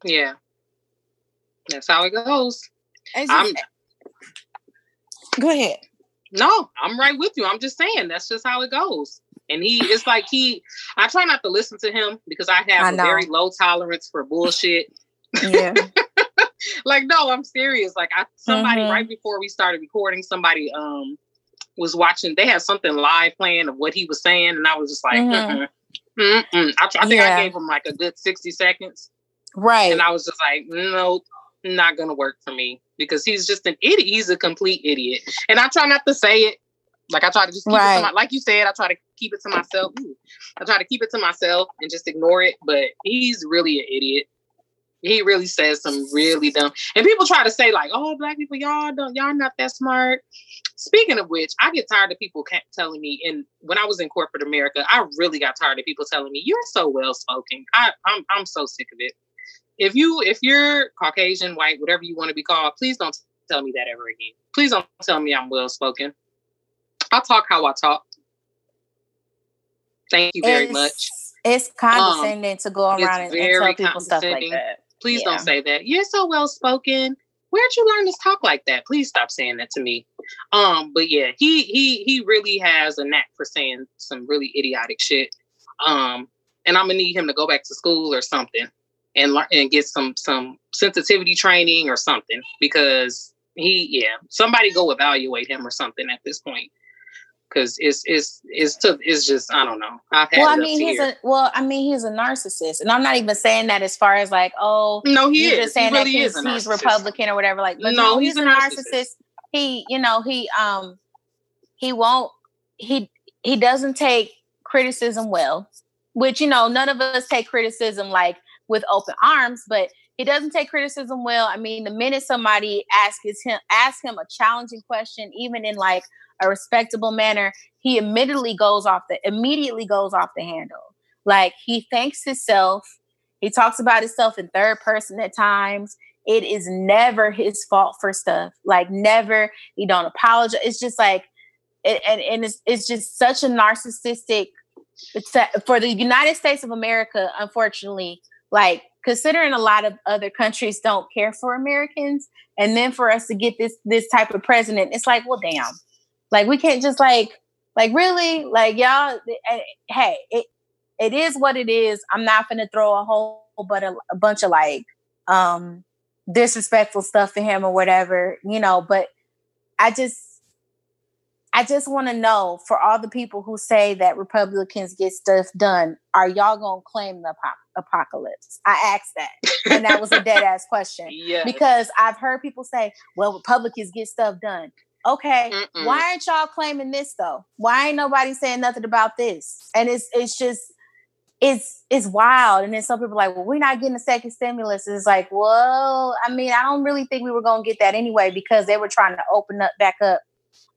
Yeah. That's how it goes. Just, I'm, go ahead. No, I'm right with you. I'm just saying, that's just how it goes. And he, it's like he, I try not to listen to him because I have I a very low tolerance for bullshit. Yeah. Like, no, I'm serious. Like I somebody mm-hmm. right before we started recording, somebody um was watching, they had something live playing of what he was saying, and I was just like, mm-hmm. Mm-mm. Mm-mm. I, I think yeah. I gave him like a good sixty seconds. Right. And I was just like, nope, not gonna work for me because he's just an idiot. He's a complete idiot. And I try not to say it. Like I try to just keep right. it to my, like you said, I try to keep it to myself. Ooh. I try to keep it to myself and just ignore it, but he's really an idiot. He really says some really dumb, and people try to say like, "Oh, black people, y'all don't, y'all not that smart." Speaking of which, I get tired of people telling me, and when I was in corporate America, I really got tired of people telling me, "You're so well spoken." I, I'm, I'm so sick of it. If you, if you're Caucasian, white, whatever you want to be called, please don't tell me that ever again. Please don't tell me I'm well spoken. I talk how I talk. Thank you very it's, much. It's condescending um, to go around and, and tell people stuff like that. Please yeah. don't say that. You're so well spoken. where'd you learn to talk like that? Please stop saying that to me. Um, but yeah, he he he really has a knack for saying some really idiotic shit. Um, and I'm gonna need him to go back to school or something and learn and get some some sensitivity training or something, because he yeah somebody go evaluate him or something at this point. Because it's it's it's to, it's just I don't know. I've had well, I mean he's a, well, I mean he's a narcissist, and I'm not even saying that as far as like oh no he is just saying he really that he's, is he's Republican or whatever. Like but no, no he's, he's a narcissist. narcissist. He you know he um he won't he he doesn't take criticism well, which you know none of us take criticism like with open arms, but he doesn't take criticism well. I mean the minute somebody asks him asks him a challenging question, even in like a respectable manner, he immediately goes off the immediately goes off the handle. Like he thanks himself. He talks about himself in third person at times. It is never his fault for stuff. Like never. He don't apologize. It's just like, it, and and it's it's just such a narcissistic. It's a, for the United States of America, unfortunately. Like considering a lot of other countries don't care for Americans, and then for us to get this this type of president, it's like, well, damn. Like, we can't just like, like, really, like, y'all, hey, it it is what it is. I'm not going to throw a whole but a, a bunch of like um, disrespectful stuff to him or whatever, you know, but I just, I just want to know for all the people who say that Republicans get stuff done, are y'all going to claim the ap- apocalypse? I asked that. And that was a dead ass question. Yes. Because I've heard people say, well, Republicans get stuff done. Okay, Mm-mm. Why aren't y'all claiming this though? Why ain't nobody saying nothing about this? And it's it's just it's it's wild. And then some people are like, well, we're not getting a second stimulus. And it's like, well, I mean, I don't really think we were gonna get that anyway, because they were trying to open up back up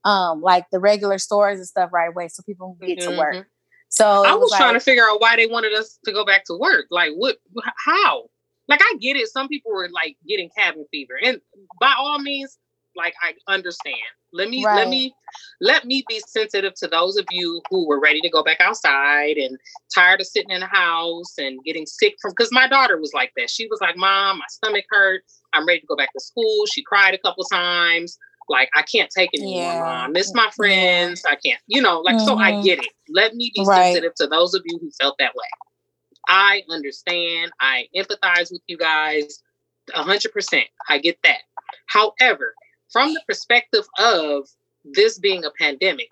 um like the regular stores and stuff right away so people can get mm-hmm. to work. So I was, was trying like, to figure out why they wanted us to go back to work. Like what how? Like I get it, some people were like getting cabin fever, and by all means, like I understand. Let me right. let me let me be sensitive to those of you who were ready to go back outside and tired of sitting in the house and getting sick from. Because my daughter was like that. She was like, "Mom, my stomach hurts. I'm ready to go back to school." She cried a couple times. Like, I can't take it anymore. Yeah. Mom, miss my friends. I can't. You know, like mm-hmm. so. I get it. Let me be right. sensitive to those of you who felt that way. I understand. I empathize with you guys a hundred percent. I get that. However, from the perspective of this being a pandemic,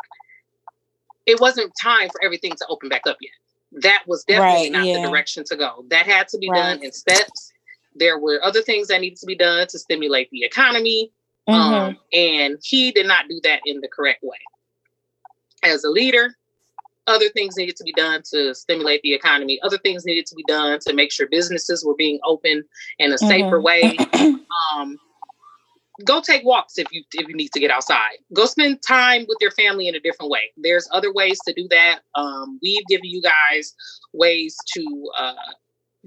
it wasn't time for everything to open back up yet. That was definitely right, not yeah. the direction to go. That had to be right. done in steps. There were other things that needed to be done to stimulate the economy. Mm-hmm. Um, and he did not do that in the correct way. As a leader, other things needed to be done to stimulate the economy. Other things needed to be done to make sure businesses were being open in a safer mm-hmm. way. Um, Go take walks if you if you need to get outside. Go spend time with your family in a different way. There's other ways to do that. Um, we've given you guys ways to uh,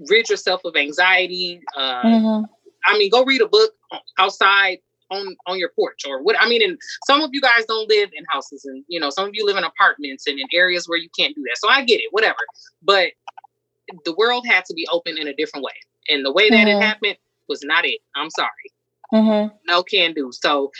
rid yourself of anxiety. Uh, mm-hmm. I mean, go read a book outside on, on your porch or what. I mean, and some of you guys don't live in houses, and you know, some of you live in apartments and in areas where you can't do that. So I get it, whatever. But the world had to be open in a different way, and the way that mm-hmm. it happened was not it. I'm sorry. Mm-hmm. No can do. So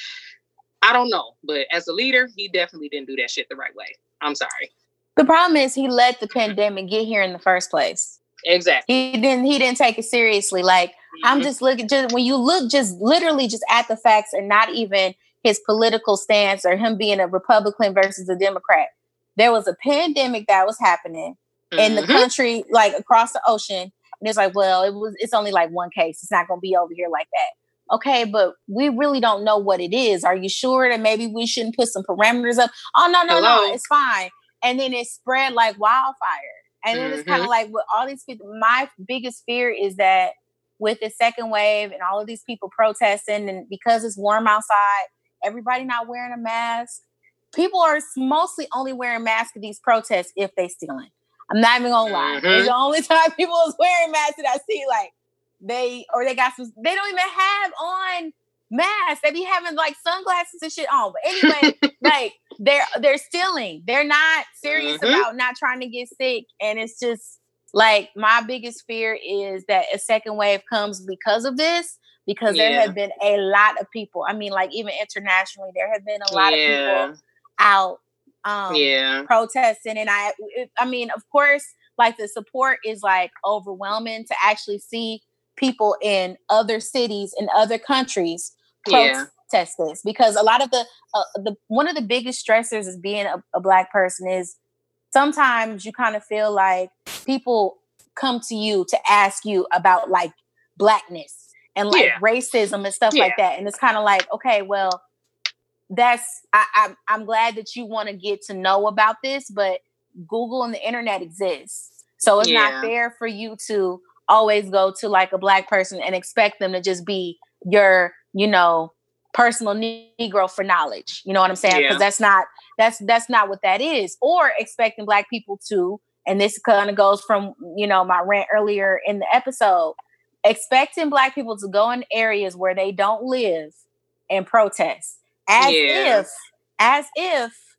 I don't know, but as a leader, he definitely didn't do that shit the right way. I'm sorry. The problem is he let the pandemic get here in the first place. Exactly. He didn't. He didn't take it seriously. Like mm-hmm. I'm just looking. Just when you look, just literally, just at the facts, and not even his political stance or him being a Republican versus a Democrat. There was a pandemic that was happening mm-hmm. in the country, like across the ocean, and it's like, well, it was. It's only like one case. It's not going to be over here like that. Okay, but we really don't know what it is. Are you sure that maybe we shouldn't put some parameters up? Oh, no, no, Hello. no, it's fine. And then it spread like wildfire. And mm-hmm. then it's kind of like with all these people, my biggest fear is that with the second wave and all of these people protesting, and because it's warm outside, everybody not wearing a mask. People are mostly only wearing masks at these protests if they stealing. I'm not even gonna lie. Mm-hmm. It's the only time people is wearing masks that I see, like, They or they got some. They don't even have on masks. They be having like sunglasses and shit on. But anyway, like they're they're stealing. They're not serious mm-hmm. about not trying to get sick. And it's just like my biggest fear is that a second wave comes because of this. because yeah. there have been a lot of people. I mean, like, even internationally, there have been a lot yeah. of people out um, yeah. protesting. And I, it, I mean, of course, like, the support is, like, overwhelming to actually see people in other cities and other countries protest yeah. this, because a lot of the, uh, the, one of the biggest stressors is being a, a Black person is sometimes you kind of feel like people come to you to ask you about, like, Blackness and, like, yeah. racism and stuff yeah. like that. And it's kind of like, okay, well, that's, I, I, I'm glad that you want to get to know about this, but Google and the internet exists. So it's yeah. not fair for you to always go to, like, a Black person and expect them to just be your, you know, personal Negro for knowledge. You know what I'm saying? Because yeah. that's not, that's, that's not what that is. Or expecting Black people to, and this kind of goes from, you know, my rant earlier in the episode, expecting Black people to go in areas where they don't live and protest as yeah. if, as if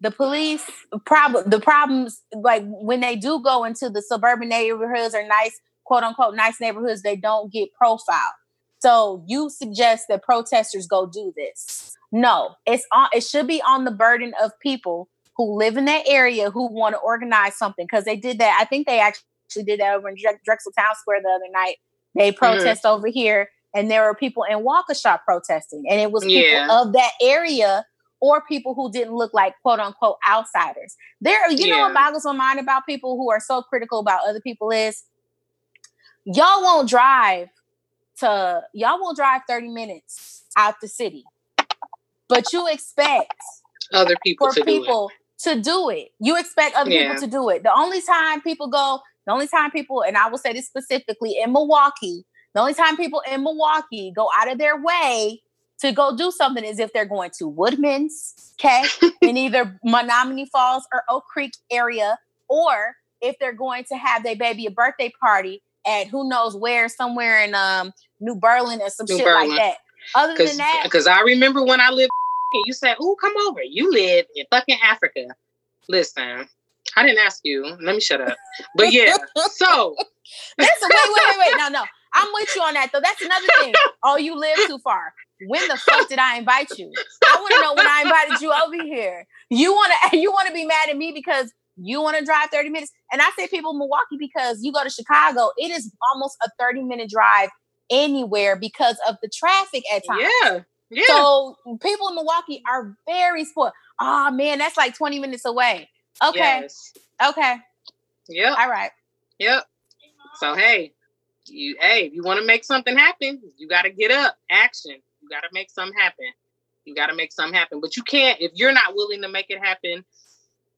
the police problem, the problems, like, when they do go into the suburban neighborhoods or nice, quote unquote, nice neighborhoods, they don't get profiled. So you suggest that protesters go do this. No, it's on, it should be on the burden of people who live in that area who want to organize something, because they did that. I think they actually did that over in Drexel Town Square the other night. They protest mm. over here, and there were people in Waukesha protesting, and it was people yeah. of that area or people who didn't look like, quote unquote, outsiders. There, you yeah. know what boggles my mind about people who are so critical about other people is y'all won't drive to y'all won't drive thirty minutes out the city, but you expect other people for to people do it. to do it. You expect other yeah. people to do it. The only time people go, the only time people, and I will say this specifically in Milwaukee, the only time people in Milwaukee go out of their way to go do something is if they're going to Woodman's, okay, in either Menominee Falls or Oak Creek area, or if they're going to have their baby a birthday party at who knows where, somewhere in um New Berlin or some New shit Berlin. like that. Other than that, because I remember when I lived, and you said, "Oh, come over. You live in fucking Africa." Listen, I didn't ask you. Let me shut up. But yeah, so listen. Wait, wait, wait, wait. No, no. I'm with you on that though. That's another thing. Oh, you live too far. When the fuck did I invite you? I want to know when I invited you over here. You want to? You want to be mad at me because you want to drive thirty minutes? And I say people in Milwaukee because you go to Chicago, it is almost a thirty minute drive anywhere because of the traffic at times. Yeah, yeah. So people in Milwaukee are very spoiled. Oh man, that's like twenty minutes away. Okay. Yes. Okay. Yep. All right. Yep. So, hey, you, hey, if you want to make something happen, you got to get up. Action. You got to make something happen. You got to make something happen. But you can't, if you're not willing to make it happen,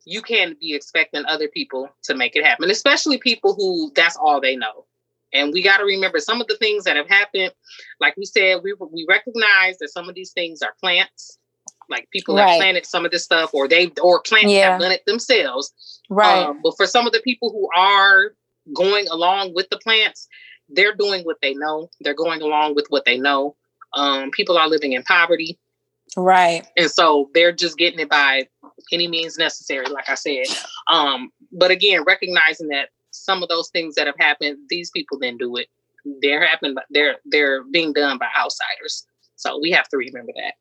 you can't be expecting other people to make it happen, especially people who that's all they know. And we got to remember some of the things that have happened. Like we said, we we recognize that some of these things are plants, like people right. have planted some of this stuff, or they or plants yeah. have done it themselves. Right. Um, but for some of the people who are going along with the plants, they're doing what they know. They're going along with what they know. Um, people are living in poverty. Right. And so they're just getting it by any means necessary, like I said. Um, but again, recognizing that some of those things that have happened, these people didn't do it. They're happening, they're they're being done by outsiders. So we have to remember that.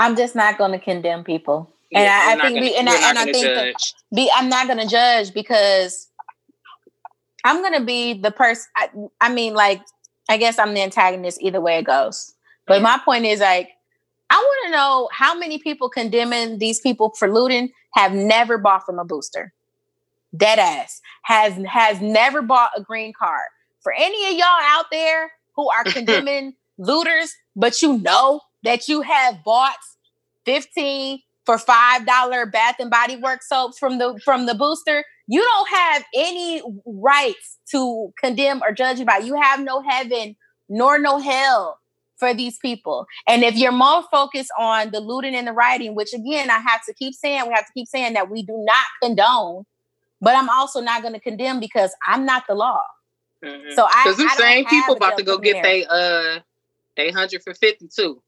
I'm just not going to condemn people, and yeah, I, I think, gonna, we, and I, and I think that be, I'm not going to judge because I'm going to be the person. I, I mean, like, I guess I'm the antagonist either way it goes. But yeah. my point is, like, I want to know how many people condemning these people for looting have never bought from a booster. Dead ass. Has has never bought a green card. For any of y'all out there who are condemning looters, but you know that you have bought fifteen for five dollars Bath and Body Works soaps from the from the booster, you don't have any rights to condemn or judge about. You have no heaven nor no hell for these people. And if you're more focused on the looting and the rioting, which again, I have to keep saying, we have to keep saying that we do not condone, but I'm also not going to condemn because I'm not the law. Mm-hmm. So I, because the same people about to go get they, uh, they hundred for fifty too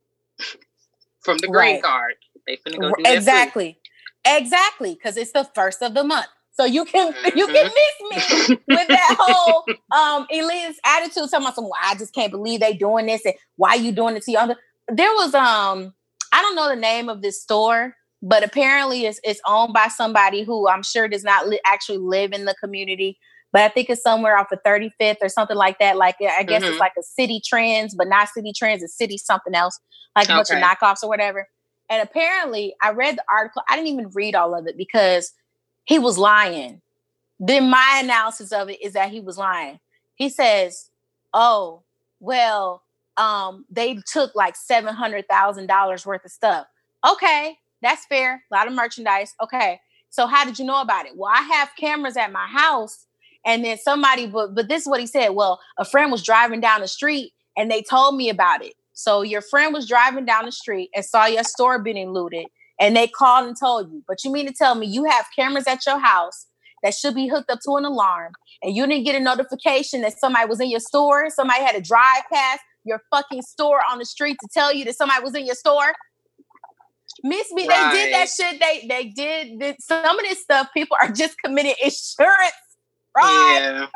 from the green right. card. They finna go do exactly, that too. exactly. Because it's the first of the month. So you can mm-hmm. you can miss me with that whole um, elitist attitude. Talking about some, well, I just can't believe they doing this, and why are you doing it to you? There was um, I don't know the name of this store, but apparently it's it's owned by somebody who I'm sure does not li- actually live in the community. But I think it's somewhere off of thirty-fifth or something like that. Like, I guess mm-hmm. it's like a City Trends, but not City Trends. It's City something else, like a bunch of knockoffs or whatever. And apparently I read the article. I didn't even read all of it because he was lying. Then my analysis of it is that he was lying. He says, oh, well, um, they took like seven hundred thousand dollars worth of stuff. Okay, that's fair. A lot of merchandise. Okay, so how did you know about it? Well, I have cameras at my house. And then somebody, but, but this is what he said. Well, a friend was driving down the street and they told me about it. So your friend was driving down the street and saw your store being looted and they called and told you. But you mean to tell me you have cameras at your house that should be hooked up to an alarm and you didn't get a notification that somebody was in your store? Somebody had to drive past your fucking store on the street to tell you that somebody was in your store? Miss me, right. They did that shit. They, they did this. Some of this stuff, people are just committing insurance. Right. Yeah.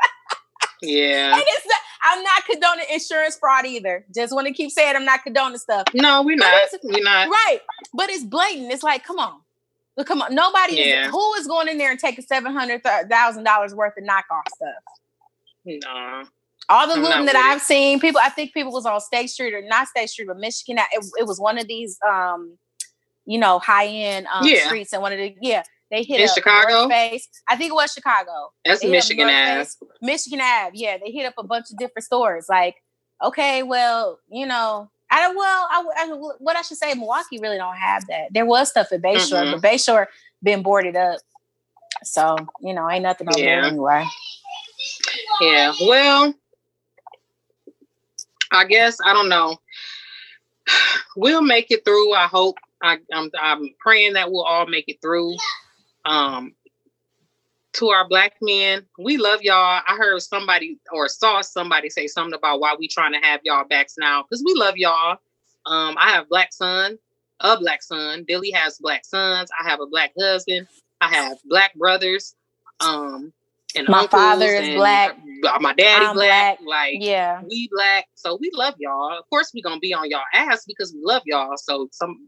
Yeah. And it's not, I'm not condoning insurance fraud either. Just want to keep saying I'm not condoning stuff. No, we're not. We're not. Right. But it's blatant. It's like, come on. Look, come on. Nobody yeah. is, who is going in there and taking seven hundred thousand dollars worth of knockoff stuff? No. All the looting that I've seen, people, I think people was on State Street or not State Street, but Michigan. It, it was one of these, um, you know, high-end um, yeah. streets and one of the, yeah. They hit in up Chicago? North Face. I think it was Chicago. That's Michigan Avenue. Michigan Avenue. Yeah, they hit up a bunch of different stores. Like, okay, well, you know, I don't. Well, I, I, what I should say, Milwaukee really don't have that. There was stuff at Bayshore, mm-hmm. but Bayshore been boarded up. So you know, ain't nothing over yeah. there anyway. Yeah. Well, I guess I don't know. We'll make it through. I hope. I, I'm, I'm praying that we'll all make it through. Um, to our black men, we love y'all. I heard somebody or saw somebody say something about why we trying to have y'all backs now, because we love y'all. Um, I have black son, a black son. Billy has black sons. I have a black husband. I have black brothers. Um, and my father is black. My daddy black. black. Like yeah, we black. So we love y'all. Of course, we gonna be on y'all ass because we love y'all. So some,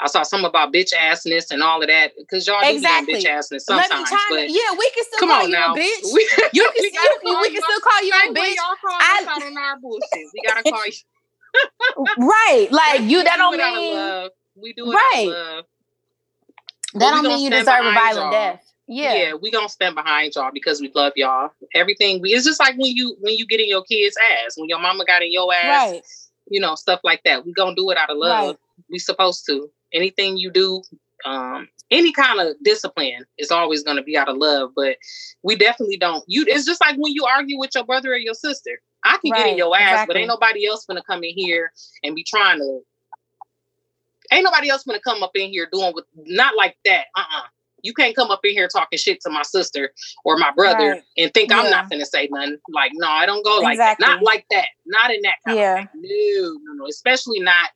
I saw some about bitch assness and all of that because y'all exactly. do be on bitch assness sometimes. But yeah, we can still come call on you now. A bitch. We, you can, we, you, call we can still call you a bitch. Y'all call I, us out on our bullshit. We gotta call you right. Like you. That don't mean love. We do it right. Love. That don't mean you deserve a violent death. Yeah. yeah, we gonna stand behind y'all because we love y'all. Everything we it's just like when you when you get in your kids' ass, when your mama got in your ass, right. you know, stuff like that. We gonna do it out of love. Right. We supposed to. Anything you do, um, any kind of discipline is always gonna be out of love. But we definitely don't. You it's just like when you argue with your brother or your sister. I can right. get in your ass, exactly. but ain't nobody else gonna come in here and be trying to. Ain't nobody else gonna come up in here doing with not like that. Uh uh-uh. uh. You can't come up in here talking shit to my sister or my brother right. and think yeah. I'm not going to say nothing. Like, no, I don't go like exactly. that. Not like that. Not in that kind yeah. of way. No, no, no. Especially not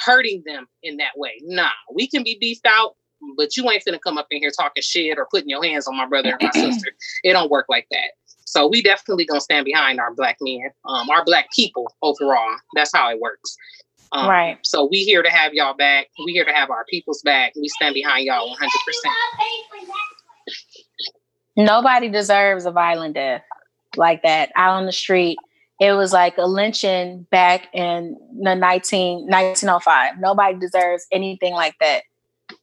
hurting them in that way. Nah, we can be beefed out, but you ain't finna come up in here talking shit or putting your hands on my brother or my sister. It don't work like that. So we definitely going to stand behind our black men, um, our black people overall. That's how it works. Um, right. So we here to have y'all back. We here to have our people's back. We stand behind y'all one hundred percent. Nobody deserves a violent death like that out on the street. It was like a lynching back in the nineteen oh five. Nobody deserves anything like that.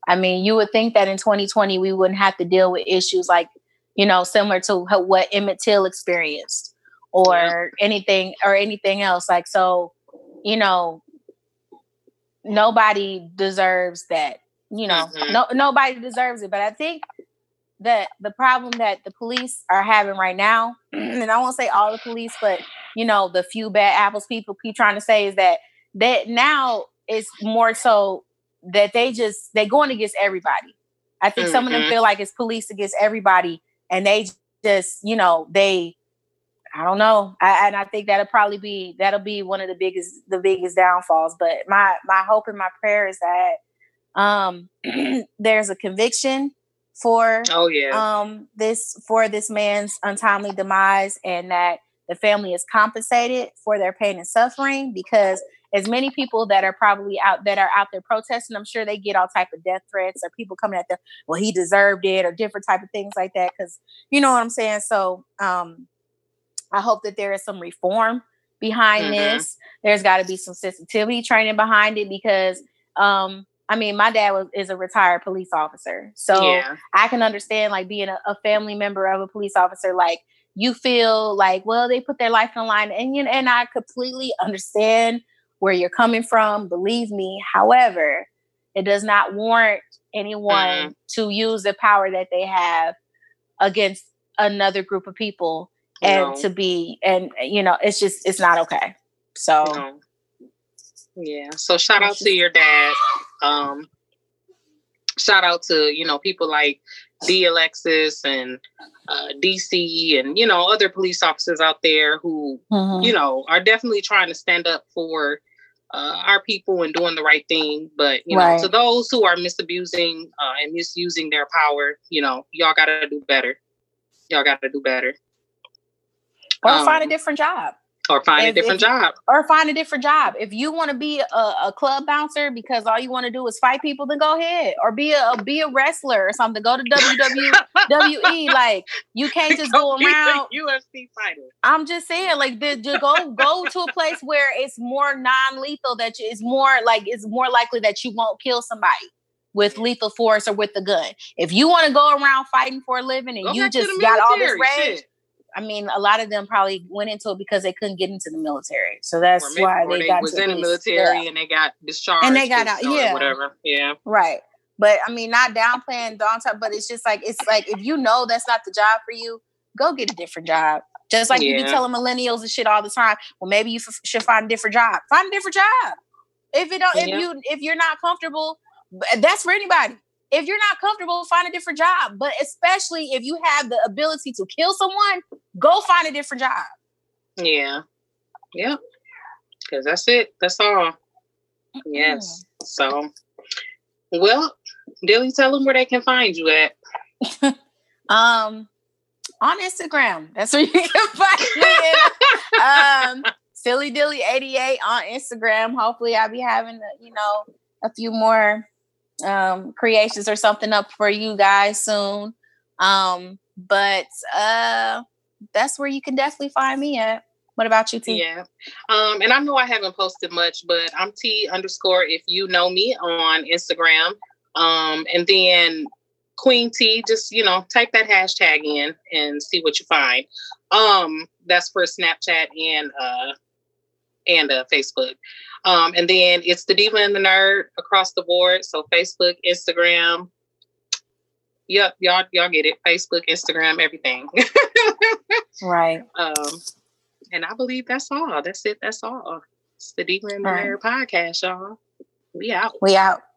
I mean, you would think that in twenty twenty, we wouldn't have to deal with issues like, you know, similar to what Emmett Till experienced or yeah. anything or anything else. Like, so, you know, nobody deserves that, you know, mm-hmm. no, nobody deserves it. But I think that the problem that the police are having right now, and I won't say all the police, but, you know, the few bad apples people keep trying to say is that that now it's more so that they just they going against everybody. I think mm-hmm. some of them feel like it's police against everybody. And they just, you know, they I don't know. I, and I think that'll probably be, that'll be one of the biggest, the biggest downfalls. But my, my hope and my prayer is that um, there's a conviction for oh, yeah. um, this for this man's untimely demise, and that the family is compensated for their pain and suffering, because as many people that are probably out that are out there protesting, I'm sure they get all type of death threats or people coming at them, well, he deserved it, or different type of things like that. Because you know what I'm saying? So um, I hope that there is some reform behind mm-hmm. this. There's got to be some sensitivity training behind it, because um, I mean, my dad was, is a retired police officer. So yeah. I can understand, like, being a, a family member of a police officer, like, you feel like, well, they put their life on the line, and you know, and I completely understand where you're coming from. Believe me. However, it does not warrant anyone mm-hmm. to use the power that they have against another group of people, and no. to be, and you know, it's just, it's not okay. So, no. yeah. So shout out to your dad. Um, shout out to, you know, people like D. Alexis and uh, D C and, you know, other police officers out there who, mm-hmm. you know, are definitely trying to stand up for uh, our people and doing the right thing. But, you right. know, to those who are misabusing uh, and misusing their power, you know, y'all got to do better. Y'all got to do better. Or um, find a different job. Or find if, a different if, job. Or find a different job. If you want to be a, a club bouncer because all you want to do is fight people, then go ahead. Or be a, a be a wrestler or something. Go to W W E. Like, you can't just go, go around. U F C fighter. I'm just saying, like, the, the go go to a place where it's more non-lethal. That you, it's more like it's more likely that you won't kill somebody with lethal force or with the gun. If you want to go around fighting for a living and go you just got all this rage. Shit. I mean, a lot of them probably went into it because they couldn't get into the military. So that's maybe, why they, they got was in the military yeah. and they got discharged. And they got out, yeah. whatever. Yeah. Right. But I mean, not downplaying downtime, but it's just like, it's like, if you know that's not the job for you, go get a different job. Just like yeah. you be telling millennials and shit all the time, well, maybe you f- should find a different job. Find a different job. If it don't, yeah. if you, if you're not comfortable, that's for anybody. If you're not comfortable, find a different job. But especially if you have the ability to kill someone, go find a different job. Yeah. Yep. Because that's it. That's all. Mm-hmm. Yes. So, well, Dilly, tell them where they can find you at. um, on Instagram. That's where you can find me. um, Silly Dilly eighty-eight on Instagram. Hopefully I'll be having, you know, a few more um creations or something up for you guys soon, um but uh that's where you can definitely find me at. What about you, T? Yeah um and I know I haven't posted much, but I'm T underscore if you know me on Instagram, um and then Queen T, just you know type that hashtag in and see what you find. Um that's for Snapchat and uh and uh, Facebook. Um, and then it's the Diva and the Nerd across the board. So Facebook, Instagram. Yep. Y'all, y'all get it. Facebook, Instagram, everything. Right. Um, and I believe that's all. That's it. That's all. It's the Diva and the all Nerd right. podcast, y'all. We out. We out.